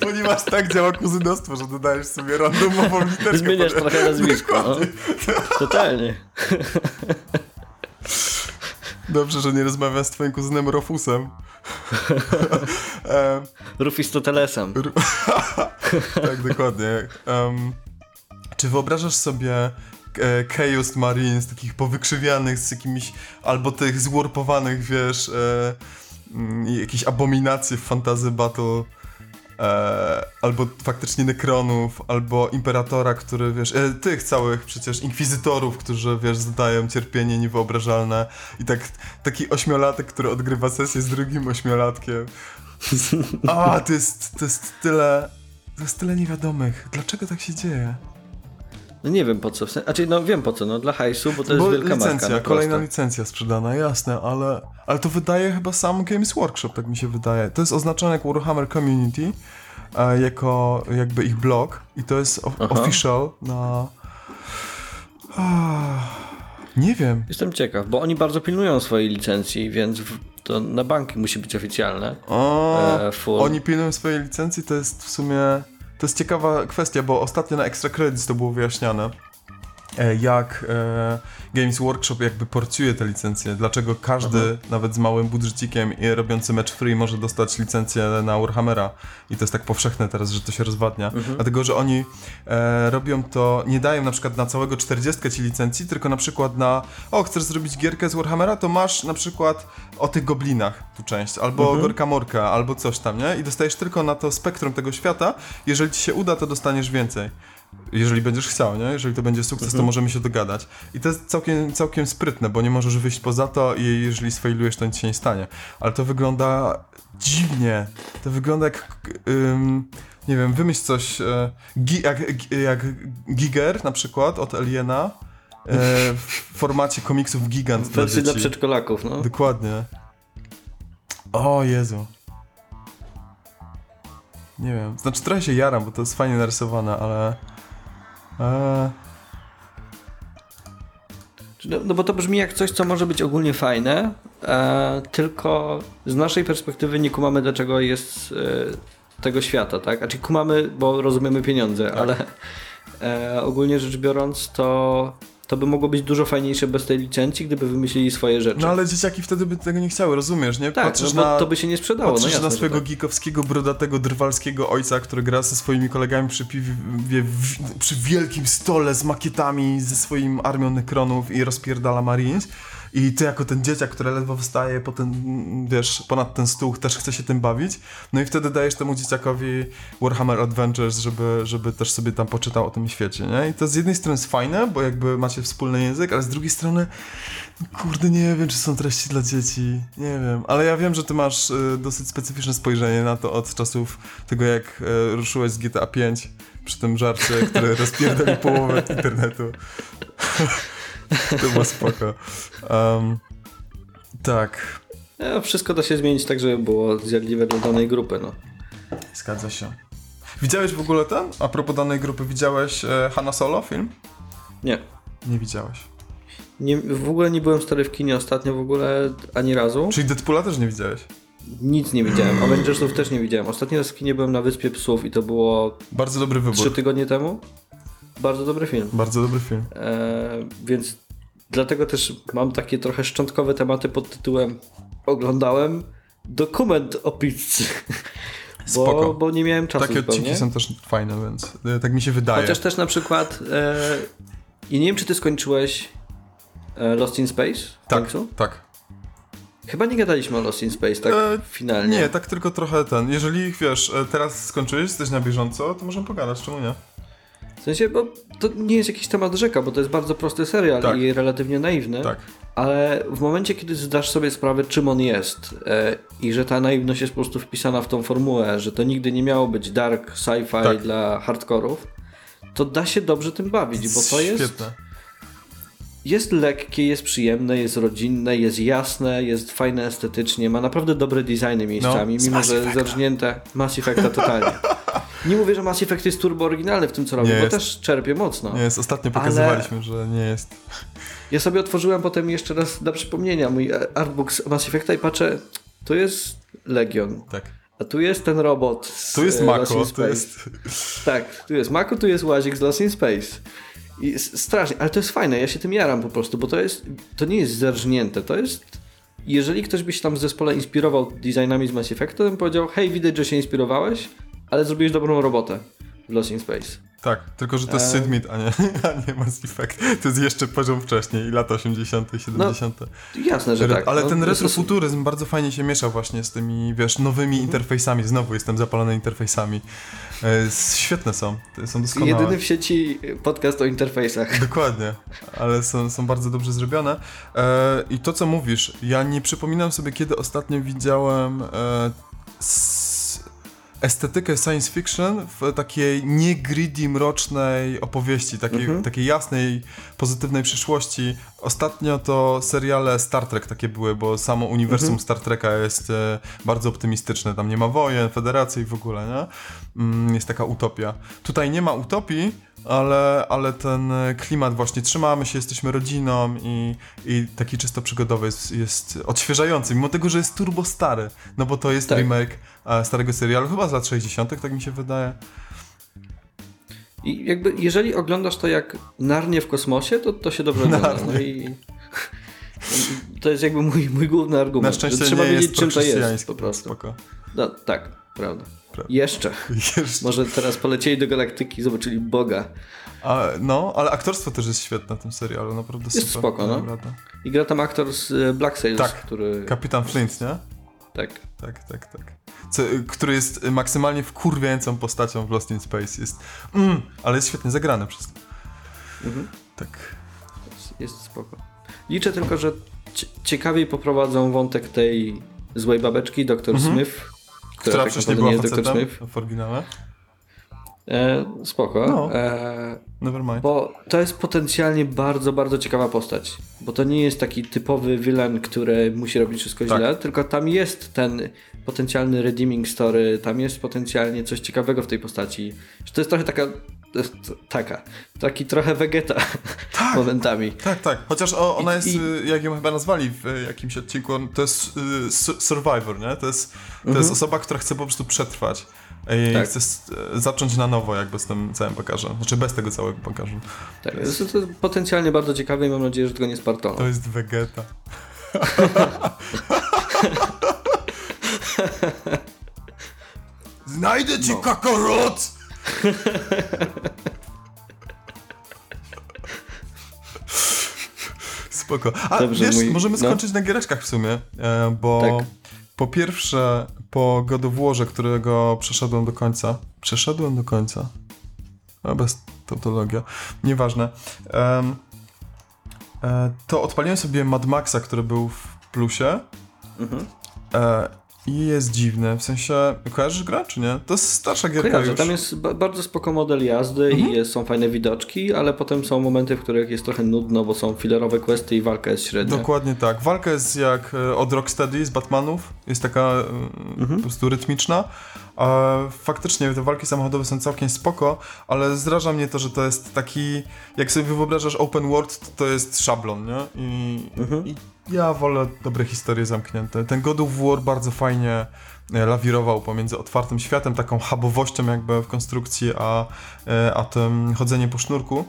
Ponieważ tak działa kuzynostwo, że dodajesz sobie randomową literkę. Zmieniasz trochę nazwisko. No. Totalnie. Dobrze, że nie rozmawiasz z twoim kuzynem Rufusem. Rufistotelesem. Tak, dokładnie. Czy wyobrażasz sobie Chaos Marines, takich powykrzywianych z jakimiś, albo tych zwarpowanych, wiesz, jakieś abominacje w Fantasy Battle, albo faktycznie Nekronów, albo Imperatora, który, wiesz, tych całych przecież Inkwizytorów, którzy, wiesz, zadają cierpienie niewyobrażalne, i tak taki ośmiolatek, który odgrywa sesję z drugim ośmiolatkiem. A, to jest tyle niewiadomych. Dlaczego tak się dzieje? No nie wiem po co, znaczy no wiem po co, no dla hajsu, bo to jest wielka licencja, marka. No kolejna licencja sprzedana, jasne, ale to wydaje chyba sam Games Workshop, tak mi się wydaje. To jest oznaczone jako Warhammer Community, jako jakby ich blog, i to jest official na... Nie wiem. Jestem ciekaw, bo oni bardzo pilnują swojej licencji, więc to na banki musi być oficjalne. Oni pilnują swojej licencji, to jest w sumie... To jest ciekawa kwestia, bo ostatnio na Extra Credits to było wyjaśniane, jak Games Workshop jakby porcjuje te licencje, dlaczego każdy, nawet z małym budżecikiem i robiący match free, może dostać licencję na Warhammera, i to jest tak powszechne teraz, że to się rozwadnia, dlatego, że oni robią to, nie dają na przykład na całego 40 ci licencji, tylko na przykład na, chcesz zrobić gierkę z Warhammera, to masz na przykład o tych goblinach tu część, albo Gorka Morka, albo coś tam, nie? I dostajesz tylko na to spektrum tego świata, jeżeli ci się uda, to dostaniesz więcej. Jeżeli będziesz chciał, nie? Jeżeli to będzie sukces, to możemy się dogadać. I to jest całkiem sprytne, bo nie możesz wyjść poza to, i jeżeli sfailujesz, to nic się nie stanie. Ale to wygląda dziwnie. To wygląda jak... nie wiem, wymyśl coś... jak Giger na przykład od Aliena w formacie komiksów Gigant. Wersji dla przedszkolaków, no. Dokładnie. O Jezu. Nie wiem, znaczy trochę się jaram, bo to jest fajnie narysowane, ale... No bo to brzmi jak coś, co może być ogólnie fajne, tylko z naszej perspektywy nie kumamy, dlaczego jest tego świata, tak? Znaczy kumamy, bo rozumiemy pieniądze, tak. Ale ogólnie rzecz biorąc, to by mogło być dużo fajniejsze bez tej licencji, gdyby wymyślili swoje rzeczy. No ale dzieciaki wtedy by tego nie chciały, rozumiesz, nie? Tak, patrzysz no bo to by się nie sprzedało. Patrzysz na swojego tak. Geekowskiego, brodatego, drwalskiego ojca, który gra ze swoimi kolegami przy piwie, przy wielkim stole z makietami, ze swoim armią Nekronów, i rozpierdala Marines. I ty jako ten dzieciak, który ledwo wstaje ponad ten stół, też chce się tym bawić. No i wtedy dajesz temu dzieciakowi Warhammer Adventures, żeby też sobie tam poczytał o tym świecie, nie? I to z jednej strony jest fajne, bo jakby macie wspólny język, ale z drugiej strony, kurde, nie wiem, czy są treści dla dzieci, nie wiem. Ale ja wiem, że ty masz dosyć specyficzne spojrzenie na to od czasów tego, jak ruszyłeś z GTA 5 przy tym żarcie, który rozpierdolił połowę internetu. To było spoko. Tak. Wszystko da się zmienić tak, żeby było zjadliwe dla danej grupy, no. Zgadza się. Widziałeś w ogóle ten? A propos danej grupy, widziałeś Hanna Solo film? Nie. Nie widziałeś. Nie, w ogóle nie byłem stary w kinie ostatnio, w ogóle ani razu. Czyli Deadpoola też nie widziałeś? Nic nie widziałem, Avengersów też nie widziałem. Ostatni raz w kinie byłem na Wyspie Psów i to było... Bardzo dobry wybór. 3 tygodnie temu. Bardzo dobry film. Bardzo dobry film. Więc dlatego też mam takie trochę szczątkowe tematy pod tytułem oglądałem dokument o pizzy. Bo nie miałem czasu. Takie odcinki są też fajne, więc tak mi się wydaje. Chociaż też na przykład nie wiem, czy ty skończyłeś Lost in Space? Tak. Chyba nie gadaliśmy o Lost in Space, tak finalnie. Nie, tak tylko trochę ten. Jeżeli wiesz, teraz skończyłeś, jesteś na bieżąco, to możemy pogadać, czemu nie? W sensie, bo to nie jest jakiś temat rzeka, bo to jest bardzo prosty serial i relatywnie naiwny, ale w momencie, kiedy zdasz sobie sprawę, czym on jest i że ta naiwność jest po prostu wpisana w tą formułę, że to nigdy nie miało być dark sci-fi dla hardkorów, to da się dobrze tym bawić, bo to jest... Świetne. Jest lekkie, jest przyjemne, jest rodzinne, jest jasne, jest fajne estetycznie, ma naprawdę dobre designy miejscami, mimo że zarżnięte Mass Effecta totalnie. Nie mówię, że Mass Effect jest turbo oryginalny w tym, co robię, bo jest. Też czerpie mocno. Nie jest, ostatnio pokazywaliśmy, ale... że nie jest. Ja sobie otworzyłem potem jeszcze raz dla przypomnienia mój artbook z Mass Effecta i patrzę, tu jest Legion. Tak. A tu jest ten robot z tu jest Mako, Lost in Space. Tak, tu jest Mako, tu jest łazik z Lost in Space. I strasznie, ale to jest fajne, ja się tym jaram po prostu, bo to nie jest zerżnięte, to jest... Jeżeli ktoś by się tam w zespole inspirował designami z Mass Effect, to bym powiedział, hej, widać, że się inspirowałeś, ale zrobiłeś dobrą robotę w Lost in Space. Tak, tylko że to jest Sydmid, a nie Mass Effect. To jest jeszcze poziom wcześniej i lata 80 i 70. No, jasne, że tak. Ale ten retrofuturyzm bardzo fajnie się miesza właśnie z tymi, wiesz, nowymi interfejsami. Znowu jestem zapalony interfejsami. Świetne są. Są doskonałe. Jedyny w sieci podcast o interfejsach. Dokładnie. Ale są bardzo dobrze zrobione. I to, co mówisz, ja nie przypominam sobie, kiedy ostatnio widziałem estetykę science fiction w takiej nie greedy, mrocznej opowieści, takiej jasnej, pozytywnej przyszłości. Ostatnio to seriale Star Trek takie były, bo samo uniwersum Star Treka jest bardzo optymistyczne. Tam nie ma wojen, federacji w ogóle, nie? Jest taka utopia. Tutaj nie ma utopii, ale ten klimat właśnie trzymamy się, jesteśmy rodziną i taki czysto przygodowy jest odświeżający, mimo tego, że jest turbo stary, no bo to jest remake starego serialu, chyba z lat 60, tak mi się wydaje. I jakby jeżeli oglądasz to jak Narnię w kosmosie, to się dobrze ogląda. No i to jest jakby mój główny argument. Na szczęście trzeba nie wiedzieć, czym to jest po prostu. Spoko. No tak, prawda. Jeszcze. Może teraz polecieli do galaktyki, zobaczyli Boga. Ale aktorstwo też jest świetne w tym serialu, naprawdę jest super. Jest spoko, no. Rada. I gra tam aktor z Black Sails, który... Kapitan Flint, nie? Tak. Który jest maksymalnie wkurwiającą postacią w Lost in Space. Jest... ale jest świetnie zagrane przez to. Mhm. Tak. Jest spoko. Liczę tylko, że ciekawiej poprowadzą wątek tej złej babeczki, Dr. Smith. Która tak wcześniej była facetem w oryginale. Spoko. No. Never mind. Bo to jest potencjalnie bardzo, bardzo ciekawa postać. Bo to nie jest taki typowy villain, który musi robić wszystko źle, tylko tam jest ten potencjalny redeeming story, tam jest potencjalnie coś ciekawego w tej postaci. To jest trochę taki trochę Vegeta momentami. Tak. Chociaż ona jest, jak ją chyba nazwali w jakimś odcinku, to jest survivor, nie? To jest osoba, która chce po prostu przetrwać. I chce zacząć na nowo jakby z tym całym bagażem. Znaczy bez tego całego bagażu. Tak, to jest potencjalnie bardzo ciekawe i mam nadzieję, że tego nie spartono. To jest Vegeta. Znajdę ci kakarot! Spoko. Dobrze, wiesz, możemy skończyć na giereczkach w sumie, bo po pierwsze, po God of Warze, którego przeszedłem do końca. A bez tautologia. Nieważne. To odpaliłem sobie Mad Maxa, który był w plusie. I jest dziwne, w sensie, kojarzysz grę, czy nie? To jest starsza gierka. Kojarzę, tam jest bardzo spoko model jazdy i są fajne widoczki, ale potem są momenty, w których jest trochę nudno, bo są filerowe questy i walka jest średnia. Dokładnie tak. Walka jest jak od Rocksteady z Batmanów, jest taka po prostu rytmiczna. A faktycznie te walki samochodowe są całkiem spoko, ale zraża mnie to, że to jest taki, jak sobie wyobrażasz open world, to jest szablon, nie? I ja wolę dobre historie zamknięte. Ten God of War bardzo fajnie lawirował pomiędzy otwartym światem, taką hubowością jakby w konstrukcji, a tym chodzeniem po sznurku.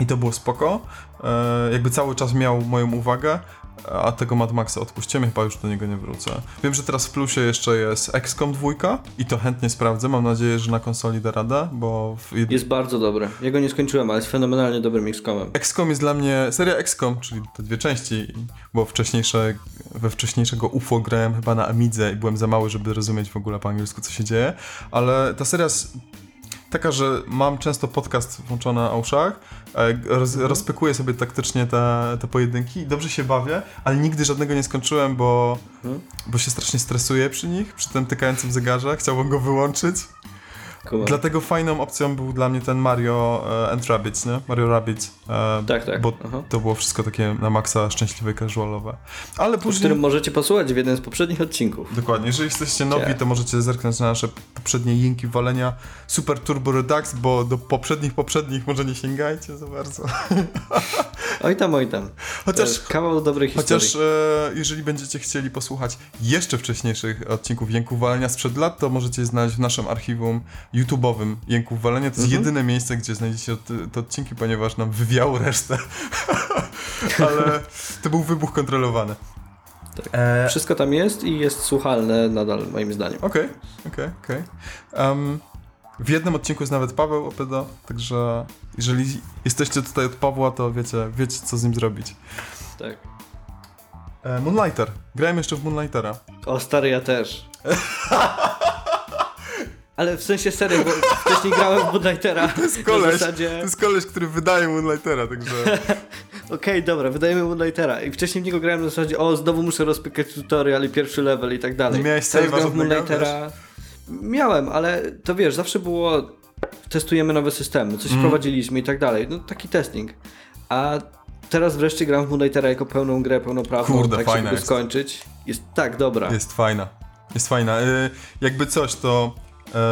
I to było spoko. Jakby cały czas miał moją uwagę, a tego Mad Maxa odpuściłem, chyba już do niego nie wrócę. Wiem, że teraz w plusie jeszcze jest XCOM 2 i to chętnie sprawdzę. Mam nadzieję, że na konsoli da radę, bo... Jest bardzo dobry. Ja go nie skończyłem, ale jest fenomenalnie dobrym XCOM-em. XCOM jest dla mnie... Seria XCOM, czyli te dwie części, bo we wcześniejszego UFO grałem chyba na Amidze i byłem za mały, żeby rozumieć w ogóle po angielsku, co się dzieje, ale ta seria... Taka, że mam często podcast włączony na uszach, rozpykuję sobie taktycznie te pojedynki i dobrze się bawię, ale nigdy żadnego nie skończyłem, bo się strasznie stresuję przy tym tykającym zegarze, chciałbym go wyłączyć. Cool. Dlatego fajną opcją był dla mnie ten Mario and Rabbids, nie? Mario Rabbids. Tak. Bo to było wszystko takie na maksa szczęśliwe, casualowe. Ale później... O którym możecie posłuchać w jednym z poprzednich odcinków. Dokładnie. Jeżeli jesteście nowi, to możecie zerknąć na nasze poprzednie linki walenia Super Turbo Redux, bo do poprzednich może nie sięgajcie za bardzo. Oj tam. Chociaż kawał dobrych historii. Chociaż jeżeli będziecie chcieli posłuchać jeszcze wcześniejszych odcinków Jęków Walenia sprzed lat, to możecie znaleźć w naszym archiwum YouTube'owym Jęków Walenia. To jest jedyne miejsce, gdzie znajdziecie te odcinki, ponieważ nam wywiało resztę. Ale to był wybuch kontrolowany. Tak. Wszystko tam jest i jest słuchalne nadal, moim zdaniem. Okej. W jednym odcinku jest nawet Paweł Opyda, także jeżeli jesteście tutaj od Pawła, to wiecie co z nim zrobić. Tak. Moonlighter. Grałem jeszcze w Moonlightera. O stary, ja też. Ale w sensie serio, bo wcześniej grałem w Moonlightera. To jest koleś, który wydaje Moonlightera, także... Okej, dobra, wydajemy Moonlightera. I wcześniej w niego grałem na zasadzie, znowu muszę rozpykać tutorial i pierwszy level i tak dalej. Nie miałeś save'a w Moonlightera? Miałem, ale to wiesz, zawsze było testujemy nowe systemy, coś wprowadziliśmy i tak dalej. No taki testing. A teraz wreszcie gram w Moonlightera jako pełną grę, pełnoprawną. Kurde, tak fajna jest. Skończyć. Jest tak dobra. Jest fajna. Jakby coś, to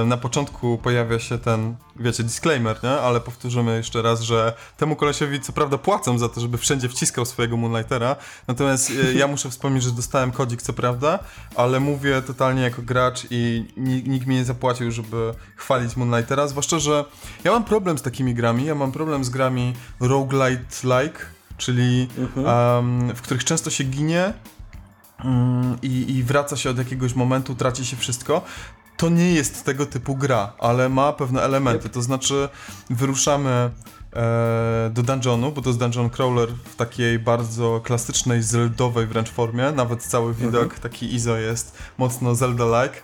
na początku pojawia się ten, disclaimer, nie? Ale powtórzymy jeszcze raz, że temu kolesiowi co prawda płacą za to, żeby wszędzie wciskał swojego Moonlightera, natomiast ja muszę wspomnieć, że dostałem kodzik co prawda, ale mówię totalnie jako gracz i nikt mi nie zapłacił, żeby chwalić Moonlightera, zwłaszcza, że ja mam problem z takimi grami, roguelite-like, czyli w których często się ginie i wraca się od jakiegoś momentu, traci się wszystko. To nie jest tego typu gra, ale ma pewne elementy, to znaczy wyruszamy do dungeonu, bo to jest dungeon crawler w takiej bardzo klasycznej, zeldowej wręcz formie, nawet cały widok taki ISO jest mocno Zelda-like.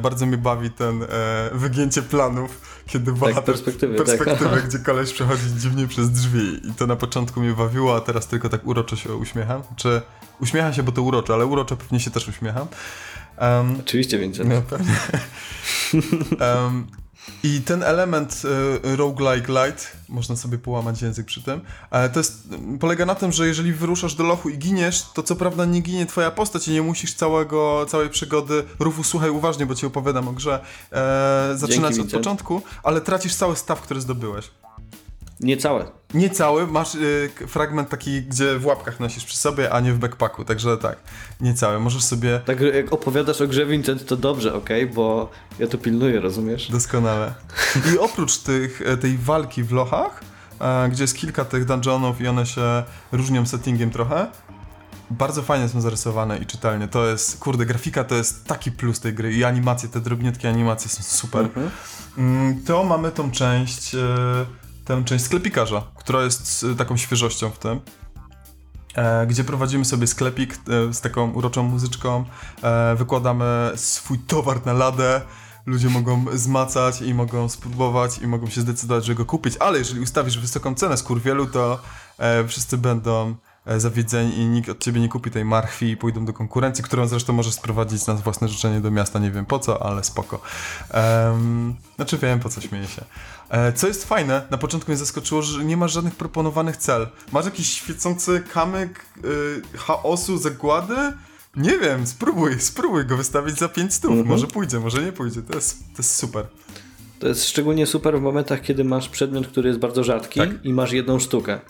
Bardzo mnie bawi ten wygięcie planów, kiedy tak, perspektywy, gdzie koleś przechodzi dziwnie przez drzwi i to na początku mnie bawiło, a teraz tylko tak uroczo się uśmiecham. Czy uśmiecham się, bo to urocze, ale uroczo pewnie się też uśmiecham. Oczywiście, Vincent. No, pewnie. I ten element roguelike light, można sobie połamać język przy tym, to jest, polega na tym, że jeżeli wyruszasz do lochu i giniesz, to co prawda nie ginie twoja postać i nie musisz całej przygody, Rufu, słuchaj uważnie, bo ci opowiadam o grze, zaczynać od początku, ale tracisz cały staw, który zdobyłeś. Nie cały, masz fragment taki, gdzie w łapkach nosisz przy sobie, a nie w backpacku, także tak, nie cały, możesz sobie... Tak jak opowiadasz o grze, Vincent, to dobrze, okej, bo ja to pilnuję, rozumiesz? Doskonale. I oprócz tej walki w lochach, gdzie jest kilka tych dungeonów i one się różnią settingiem trochę, bardzo fajnie są zarysowane i czytelnie, to jest, grafika to jest taki plus tej gry i animacje, te drobniutkie animacje są super. To mamy tą część... Tę część sklepikarza, która jest taką świeżością w tym, gdzie prowadzimy sobie sklepik z taką uroczą muzyczką, wykładamy swój towar na ladę, ludzie mogą zmacać i mogą spróbować i mogą się zdecydować, że go kupić, ale jeżeli ustawisz wysoką cenę skurwielu, to wszyscy będą zawiedzeni i nikt od ciebie nie kupi tej marchwi i pójdą do konkurencji, którą zresztą możesz sprowadzić na własne życzenie do miasta, nie wiem po co, ale spoko. Znaczy wiem po co, śmieję się. Co jest fajne, na początku mnie zaskoczyło, że nie masz żadnych proponowanych cel. Masz jakiś świecący kamyk chaosu, zagłady? Nie wiem, spróbuj go wystawić za 500. Może pójdzie, może nie pójdzie, to jest super. To jest szczególnie super w momentach, kiedy masz przedmiot, który jest bardzo rzadki i masz jedną sztukę.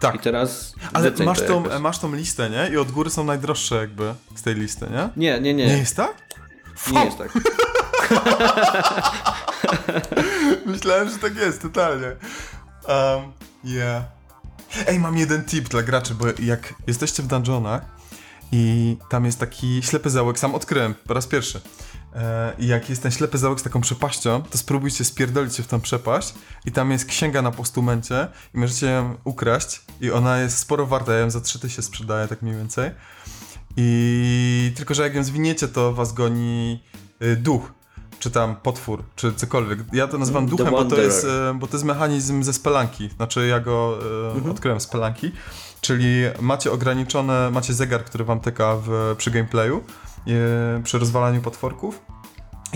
Tak. I teraz ale masz tą listę, nie? I od góry są najdroższe jakby z tej listy, nie? Nie. Nie jest tak? Nie jest tak. Myślałem, że tak jest, totalnie. Ej, mam jeden tip dla graczy, bo jak jesteście w dungeonach i tam jest taki ślepy zaułek, sam odkryłem po raz pierwszy. I jak jest ten ślepy zaułek z taką przepaścią, to spróbujcie spierdolić się w tą przepaść i tam jest księga na postumencie i możecie ją ukraść i ona jest sporo warta, ja ją za 3000 sprzedaję, tak mniej więcej. I tylko, że jak ją zwiniecie, to was goni duch, czy tam potwór, czy cokolwiek. Ja to nazywam duchem, bo to jest mechanizm ze spelanki, znaczy ja go odkryłem z spelanki, czyli macie zegar, który wam tyka przy gameplayu, przy rozwalaniu potworków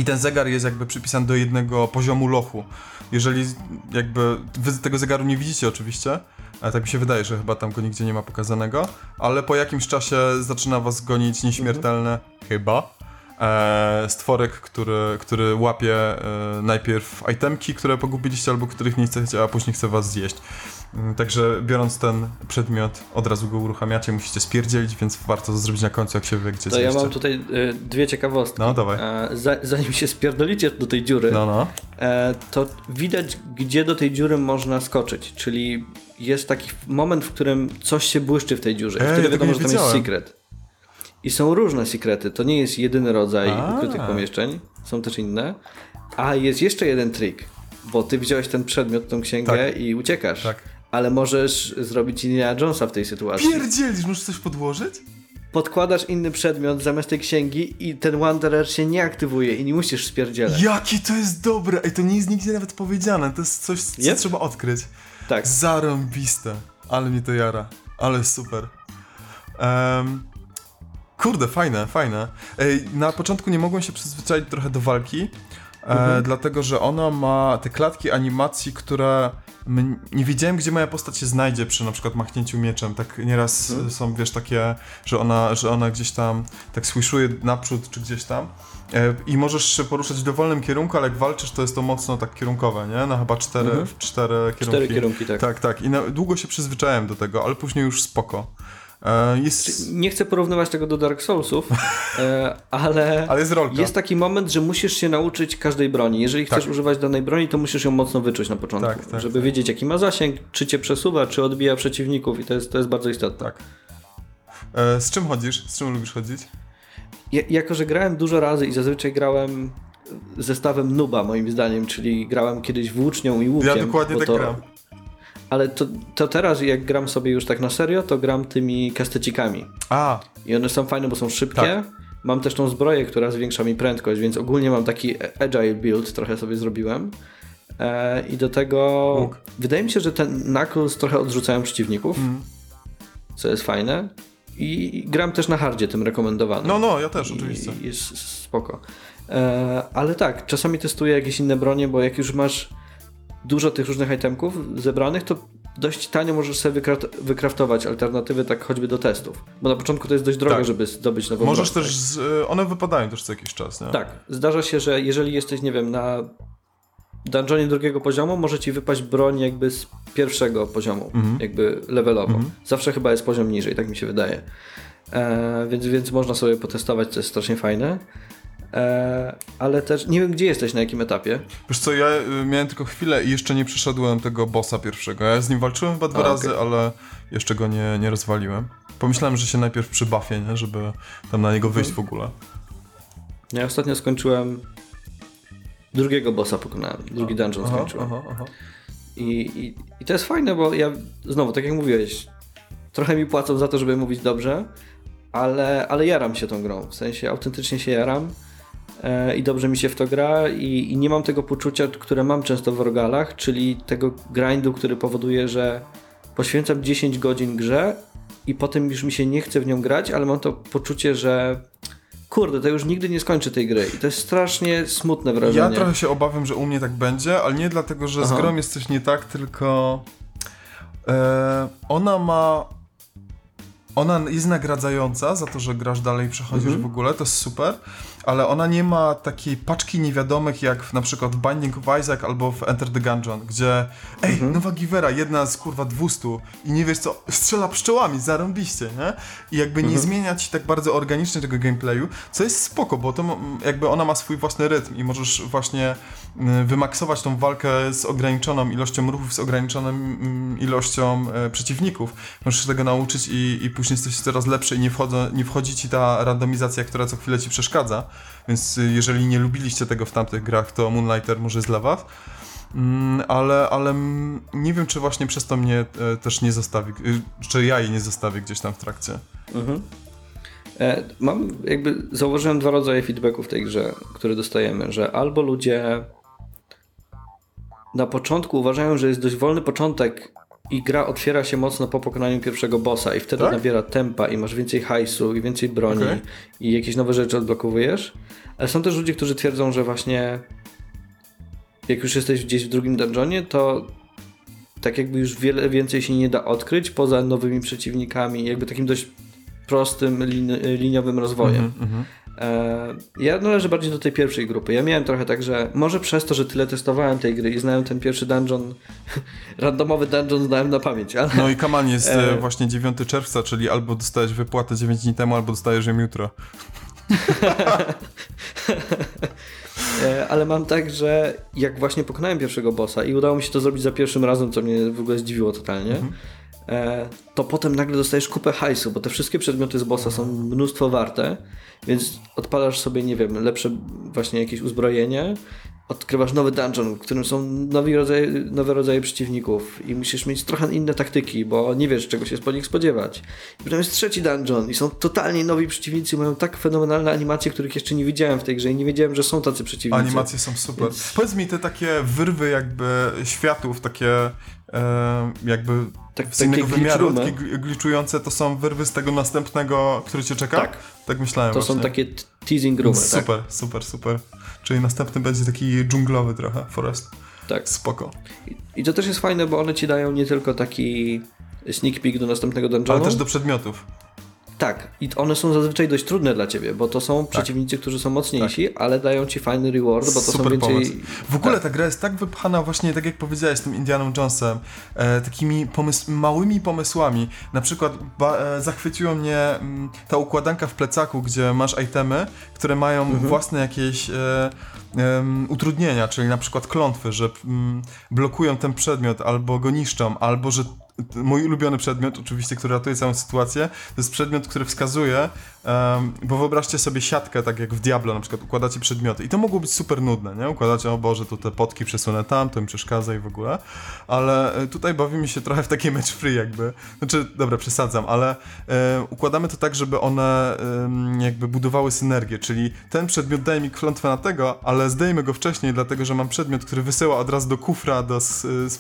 I ten zegar jest jakby przypisany do jednego poziomu lochu. Jeżeli jakby wy tego zegaru nie widzicie oczywiście, ale tak mi się wydaje, że chyba tam go nigdzie nie ma pokazanego, ale po jakimś czasie zaczyna was gonić nieśmiertelny, chyba, stworek, który łapie najpierw itemki, które pogubiliście albo których nie chcecie, a później chce was zjeść. Także biorąc ten przedmiot, od razu go uruchamiacie, musicie spierdzielić, więc warto to zrobić na końcu, jak się wy gdzieś. To ja mam tutaj dwie ciekawostki. No, dawaj. Zanim się spierdolicie do tej dziury, to widać, gdzie do tej dziury można skoczyć, czyli jest taki moment, w którym coś się błyszczy w tej dziurze, wtedy wiadomo, że tam jest secret. I są różne sekrety, to nie jest jedyny rodzaj ukrytych pomieszczeń, są też inne. A jest jeszcze jeden trik, bo ty wziąłeś ten przedmiot, tą księgę i uciekasz. Tak. Ale możesz zrobić Indiana Jonesa w tej sytuacji. Pierdzielisz, możesz coś podłożyć? Podkładasz inny przedmiot zamiast tej księgi i ten Wanderer się nie aktywuje i nie musisz spierdzielać. Jakie to jest dobre! Ej, to nie jest nigdzie nawet powiedziane, to jest coś, co trzeba odkryć. Tak. Zarąbiste, ale mnie to jara, ale super. Kurde, fajne. Ej, na początku nie mogłem się przyzwyczaić trochę do walki, dlatego że ona ma te klatki animacji, które nie wiedziałem, gdzie moja postać się znajdzie przy na przykład machnięciu mieczem. Tak nieraz są, wiesz, takie, że ona gdzieś tam tak swishuje naprzód czy gdzieś tam. I możesz się poruszać w dowolnym kierunku, ale jak walczysz, to jest to mocno tak kierunkowe, nie? No chyba cztery kierunki, tak. Tak. I długo się przyzwyczaiłem do tego, ale później już spoko. Jest... Nie chcę porównywać tego do Dark Soulsów, ale jest taki moment, że musisz się nauczyć każdej broni. Jeżeli chcesz używać danej broni, to musisz ją mocno wyczuć na początku, żeby wiedzieć, jaki ma zasięg, czy cię przesuwa, czy odbija przeciwników, i to jest bardzo istotne. Tak. Z czym chodzisz? Z czym lubisz chodzić? Jako że grałem dużo razy i zazwyczaj grałem zestawem nuba, moim zdaniem, czyli grałem kiedyś włócznią i łukiem. Ja dokładnie tak gram. Ale to teraz, jak gram sobie już tak na serio, to gram tymi kastecikami. I one są fajne, bo są szybkie. Tak. Mam też tą zbroję, która zwiększa mi prędkość, więc ogólnie mam taki agile build, trochę sobie zrobiłem. I do tego... Łuk. Wydaje mi się, że ten Knuckles trochę odrzucają przeciwników, co jest fajne. I gram też na hardzie, tym rekomendowanym. No, ja też oczywiście. I jest spoko. Ale tak, czasami testuję jakieś inne bronie, bo jak już masz dużo tych różnych itemków zebranych, to dość tanio możesz sobie wykraftować alternatywy, tak choćby do testów. Bo na początku to jest dość drogie, żeby zdobyć nową możesz broń, też, one wypadają też co jakiś czas, nie? Tak. Zdarza się, że jeżeli jesteś, nie wiem, na dungeonie drugiego poziomu, może ci wypaść broń jakby z pierwszego poziomu, jakby levelowo. Zawsze chyba jest poziom niżej, tak mi się wydaje. Więc można sobie potestować, co jest strasznie fajne. Ale też nie wiem, gdzie jesteś, na jakim etapie. Wiesz co, ja miałem tylko chwilę i jeszcze nie przeszedłem tego bossa pierwszego. Ja z nim walczyłem chyba 2 razy, ale jeszcze go nie rozwaliłem. Pomyślałem, że się najpierw przybafię, nie? Żeby tam na niego wyjść w ogóle. Ja ostatnio skończyłem drugiego bossa, pokonałem. Drugi dungeon skończyłem. I to jest fajne, bo ja znowu, tak jak mówiłeś, trochę mi płacą za to, żeby mówić dobrze, ale jaram się tą grą. W sensie autentycznie się jaram. I dobrze mi się w to gra i nie mam tego poczucia, które mam często w rogalach, czyli tego grindu, który powoduje, że poświęcam 10 godzin grze i potem już mi się nie chce w nią grać, ale mam to poczucie, że kurde, to już nigdy nie skończę tej gry i to jest strasznie smutne wrażenie. Ja trochę się obawiam, że u mnie tak będzie, ale nie dlatego, że z grą jest coś nie tak, tylko ona jest nagradzająca za to, że grasz dalej i przechodzisz w ogóle, to jest super, ale ona nie ma takiej paczki niewiadomych jak w, na przykład w Binding of Isaac albo w Enter the Gungeon, gdzie nowa Givera, jedna z 200 i nie wiesz co, strzela pszczołami, zarąbiście, nie? I jakby nie zmienia ci tak bardzo organicznie tego gameplayu, co jest spoko, bo to jakby ona ma swój własny rytm i możesz właśnie wymaksować tą walkę z ograniczoną ilością ruchów, z ograniczoną ilością przeciwników. Możesz się tego nauczyć i później jesteś coraz lepszy i nie wchodzi ci ta randomizacja, która co chwilę ci przeszkadza. Więc jeżeli nie lubiliście tego w tamtych grach, to Moonlighter może jest dla was. Ale nie wiem, czy właśnie przez to mnie też nie zostawi, czy ja jej nie zostawię gdzieś tam w trakcie. Założyłem 2 rodzaje feedbacku w tej grze, które dostajemy, że albo ludzie na początku uważają, że jest dość wolny początek i gra otwiera się mocno po pokonaniu pierwszego bossa i wtedy nabiera tempa i masz więcej hajsu i więcej broni i jakieś nowe rzeczy odblokowujesz. Ale są też ludzie, którzy twierdzą, że właśnie jak już jesteś gdzieś w drugim dungeonie, to tak jakby już wiele więcej się nie da odkryć poza nowymi przeciwnikami, jakby takim dość prostym, liniowym rozwojem. Ja należę bardziej do tej pierwszej grupy. Ja miałem trochę tak, że może przez to, że tyle testowałem tej gry i znałem ten pierwszy dungeon, randomowy dungeon znałem na pamięć. Ale... No i kaman jest właśnie 9 czerwca, czyli albo dostałeś wypłatę 9 dni temu, albo dostajesz ją jutro. Ale mam tak, że jak właśnie pokonałem pierwszego bossa i udało mi się to zrobić za pierwszym razem, co mnie w ogóle zdziwiło totalnie, to potem nagle dostajesz kupę hajsu, bo te wszystkie przedmioty z bossa są mnóstwo warte, więc odpalasz sobie, nie wiem, lepsze właśnie jakieś uzbrojenie, odkrywasz nowy dungeon, w którym są nowe rodzaje przeciwników i musisz mieć trochę inne taktyki, bo nie wiesz, czego się po nich spodziewać. I potem jest trzeci dungeon i są totalnie nowi przeciwnicy, mają tak fenomenalne animacje, których jeszcze nie widziałem w tej grze i nie wiedziałem, że są tacy przeciwnicy. Animacje są super. Więc... Powiedz mi, te takie wyrwy jakby światów, takie jakby tak, z innego wymiaru, takie gliczujące, to są wyrwy z tego następnego, który cię czeka? Tak. Tak myślałem to właśnie. Są takie teasing roomy. Super, tak? super. Czyli następny będzie taki dżunglowy trochę, Forest. Tak. Spoko. I to też jest fajne, bo one ci dają nie tylko taki sneak peek do następnego dungeonu. Ale też do przedmiotów. Tak. I one są zazwyczaj dość trudne dla ciebie, bo to są przeciwnicy, którzy są mocniejsi, ale dają ci fajny reward, bo to super są więcej... Pomysł. W ogóle ta gra jest tak wypchana właśnie, tak jak powiedziałeś, tym Indianą Jonesem, takimi małymi pomysłami. Na przykład zachwyciła mnie ta układanka w plecaku, gdzie masz itemy, które mają własne jakieś... utrudnienia, czyli na przykład klątwy, że blokują ten przedmiot, albo go niszczą, albo że mój ulubiony przedmiot, oczywiście, który ratuje całą sytuację, to jest przedmiot, który wskazuje, bo wyobraźcie sobie siatkę, tak jak w Diablo na przykład, układacie przedmioty i to mogło być super nudne, nie? Układacie, o Boże, tu te potki przesunę tam, to mi przeszkadza i w ogóle, ale tutaj bawimy się trochę w takie match free jakby, znaczy, dobra, przesadzam, ale układamy to tak, żeby one jakby budowały synergię, czyli ten przedmiot daje mi klątwę na tego, ale zdejmę go wcześniej, dlatego że mam przedmiot, który wysyła od razu do kufra, do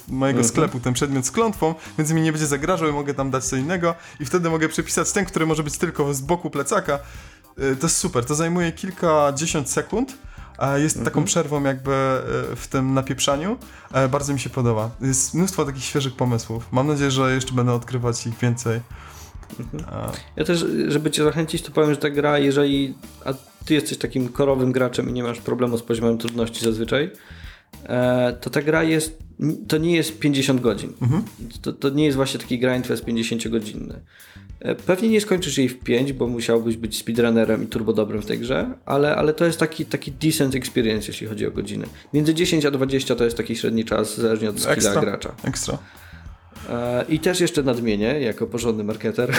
mojego sklepu, ten przedmiot z klątwą, więc mi nie będzie zagrażał i mogę tam dać co innego i wtedy mogę przepisać ten, który może być tylko z boku plecaka. To jest super, to zajmuje kilkadziesiąt sekund, jest taką przerwą jakby w tym napieprzaniu. Bardzo mi się podoba. Jest mnóstwo takich świeżych pomysłów. Mam nadzieję, że jeszcze będę odkrywać ich więcej. Ja też, żeby cię zachęcić, to powiem, że ta gra, jeżeli ty jesteś takim korowym graczem i nie masz problemu z poziomem trudności zazwyczaj, to ta gra jest, to nie jest 50 godzin. To nie jest właśnie taki grindfest 50-godzinny. Pewnie nie skończysz jej w 5, bo musiałbyś być speedrunnerem i turbodobrym w tej grze, ale to jest taki decent experience, jeśli chodzi o godziny. Między 10 a 20 to jest taki średni czas, zależnie od skilla gracza. Ekstra. I też jeszcze nadmienię, jako porządny marketer,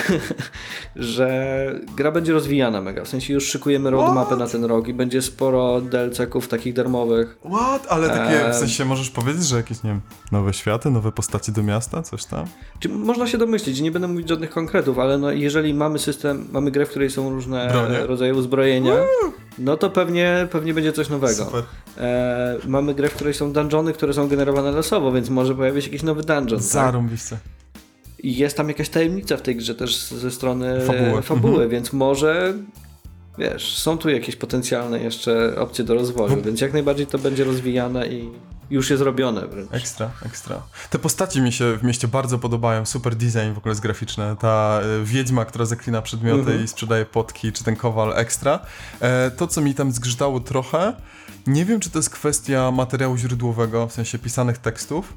że gra będzie rozwijana mega. W sensie już szykujemy roadmapę na ten rok i będzie sporo DLC-ków takich darmowych. Ale takie, w sensie możesz powiedzieć, że jakieś, nie wiem, nowe światy, nowe postacie do miasta, coś tam? Czy można się domyślić, nie będę mówić żadnych konkretów, ale no, jeżeli mamy grę, w której są różne rodzaje uzbrojenia, no to pewnie będzie coś nowego. Super. Mamy grę, w której są dungeony, które są generowane losowo, więc może pojawi się jakiś nowy dungeon. Zarąbiste. I jest tam jakaś tajemnica w tej grze też ze strony fabuły, więc może, wiesz, są tu jakieś potencjalne jeszcze opcje do rozwoju, więc jak najbardziej to będzie rozwijane i już jest robione wręcz. Ekstra. Te postacie mi się w mieście bardzo podobają, super design w ogóle jest graficzny, ta wiedźma, która zaklina przedmioty i sprzedaje potki, czy ten kowal, ekstra. To, co mi tam zgrzytało trochę, nie wiem, czy to jest kwestia materiału źródłowego, w sensie pisanych tekstów,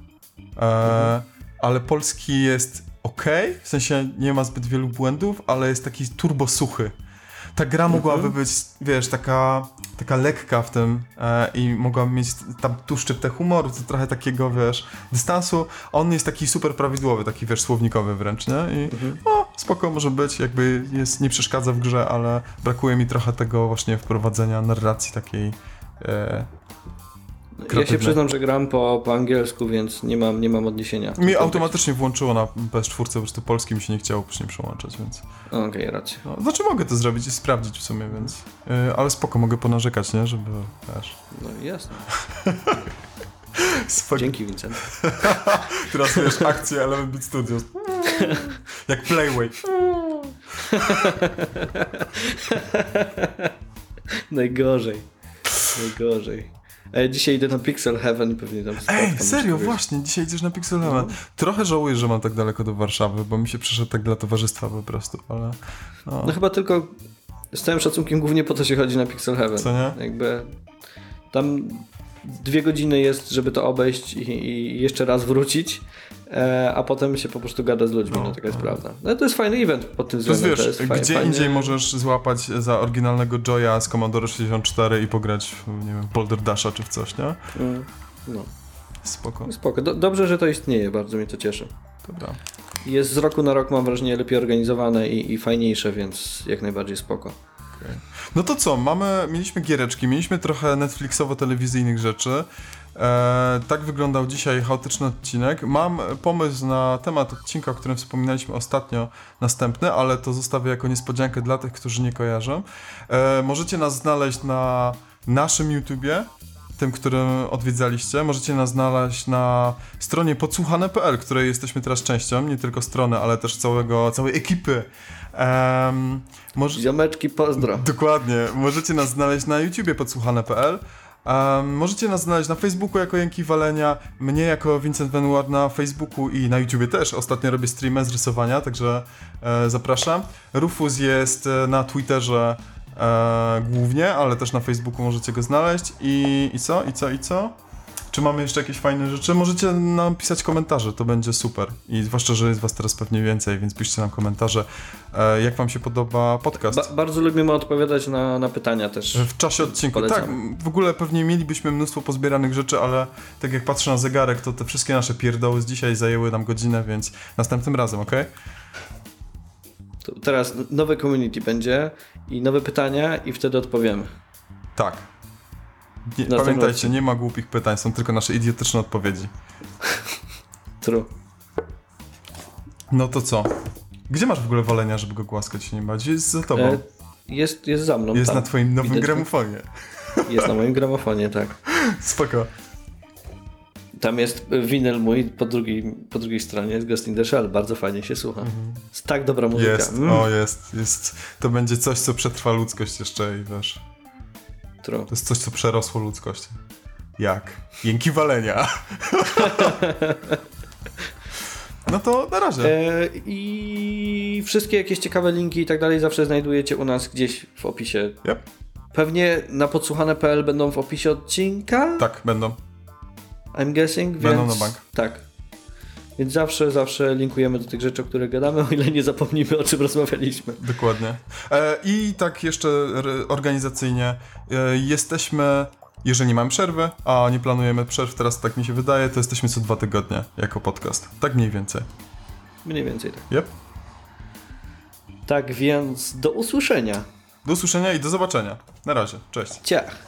ale polski jest okej, w sensie nie ma zbyt wielu błędów, ale jest taki turbo suchy. Ta gra mogłaby być, wiesz, taka lekka w tym i mogłaby mieć tam tu szczyptę humoru, to trochę takiego, wiesz, dystansu. On jest taki super prawidłowy, taki, wiesz, słownikowy wręcz, nie? I spoko może być, jakby jest, nie przeszkadza w grze, ale brakuje mi trochę tego właśnie wprowadzenia narracji takiej kreatywnej. Ja się przyznam, że gram po angielsku, więc nie mam odniesienia. Mi automatycznie włączyło na PS4, po prostu polski mi się nie chciało później przełączać, więc... Okej, racja. No, znaczy mogę to zrobić i sprawdzić w sumie, więc... Ale spoko, mogę ponarzekać, nie? Żeby... Wiesz. No jasne. Dzięki, Vincent. Teraz wiesz, akcja Eleven Bit Studios. Jak Playway. Najgorzej. Dzisiaj idę na Pixel Heaven i pewnie tam... Ej, serio, właśnie, dzisiaj idziesz na Pixel Heaven. Trochę żałuję, że mam tak daleko do Warszawy, bo mi się przyszedł tak dla towarzystwa po prostu, ale... No chyba tylko z całym szacunkiem głównie po to się chodzi na Pixel Heaven. Co nie? Jakby tam 2 godziny jest, żeby to obejść i jeszcze raz wrócić, a potem się po prostu gada z ludźmi, no taka jest prawda. No to jest fajny event pod tym względem. Wiesz, to jest gdzie fajny... indziej możesz złapać za oryginalnego Joya z Commodore 64 i pograć, nie wiem, Balderdasha czy w coś, nie? No. Spoko. Dobrze, że to istnieje, bardzo mnie to cieszy. Dobra. Jest z roku na rok, mam wrażenie, lepiej organizowane i fajniejsze, więc jak najbardziej spoko. Okay. No to co, mieliśmy giereczki, mieliśmy trochę Netflixowo-telewizyjnych rzeczy. Tak wyglądał dzisiaj chaotyczny odcinek. Mam pomysł na temat odcinka, o którym wspominaliśmy ostatnio, następny, ale to zostawię jako niespodziankę dla tych, którzy nie kojarzą. Możecie nas znaleźć na naszym YouTubie, tym, którym odwiedzaliście. Możecie nas znaleźć na stronie podsłuchane.pl, której jesteśmy teraz częścią, nie tylko strony, ale też całej ekipy. Ziomeczki, pozdro. Dokładnie. Możecie nas znaleźć na YouTubie podsłuchane.pl. Możecie nas znaleźć na Facebooku jako Jęki Walenia, mnie jako Vincent Venuar na Facebooku i na YouTubie też. Ostatnio robię streamy z rysowania, także zapraszam. Rufus jest na Twitterze głównie, ale też na Facebooku możecie go znaleźć. I co? Czy mamy jeszcze jakieś fajne rzeczy? Możecie nam pisać komentarze, to będzie super. I zwłaszcza, że jest was teraz pewnie więcej, więc piszcie nam komentarze, jak wam się podoba podcast. Bardzo lubimy odpowiadać na pytania też. W czasie odcinku, polecam. Tak. W ogóle pewnie mielibyśmy mnóstwo pozbieranych rzeczy, ale tak jak patrzę na zegarek, to te wszystkie nasze pierdoły z dzisiaj zajęły nam godzinę, więc następnym razem, okej? To teraz nowe community będzie i nowe pytania i wtedy odpowiemy. Tak. Pamiętajcie, nie ma głupich pytań, są tylko nasze idiotyczne odpowiedzi. True. No to co? Gdzie masz w ogóle Walenia, żeby go głaskać się nie bać? Jest za tobą. Jest za mną. Jest tam. Na twoim nowym gramofonie. Jest na moim gramofonie, tak. Spoko. Tam jest winyl mój, po drugiej stronie jest Ghost in the Shell, bardzo fajnie się słucha. Jest tak dobra muzyka. Jest. To będzie coś, co przetrwa ludzkość jeszcze i wiesz... To jest coś, co przerosło ludzkość. Jak? Jęki Walenia. No to na razie. I wszystkie jakieś ciekawe linki i tak dalej zawsze znajdujecie u nas gdzieś w opisie. Yep. Pewnie na podsłuchane.pl będą w opisie odcinka? Tak, będą. I'm guessing, więc... Będą na bank. Tak. Więc zawsze linkujemy do tych rzeczy, o których gadamy, o ile nie zapomnimy, o czym rozmawialiśmy. Dokładnie. I tak jeszcze organizacyjnie jesteśmy, jeżeli nie mamy przerwy, a nie planujemy przerw, teraz tak mi się wydaje, to jesteśmy co 2 tygodnie jako podcast. Tak mniej więcej. Mniej więcej, tak. Yep. Tak więc do usłyszenia. Do usłyszenia i do zobaczenia. Na razie. Cześć. Ciach.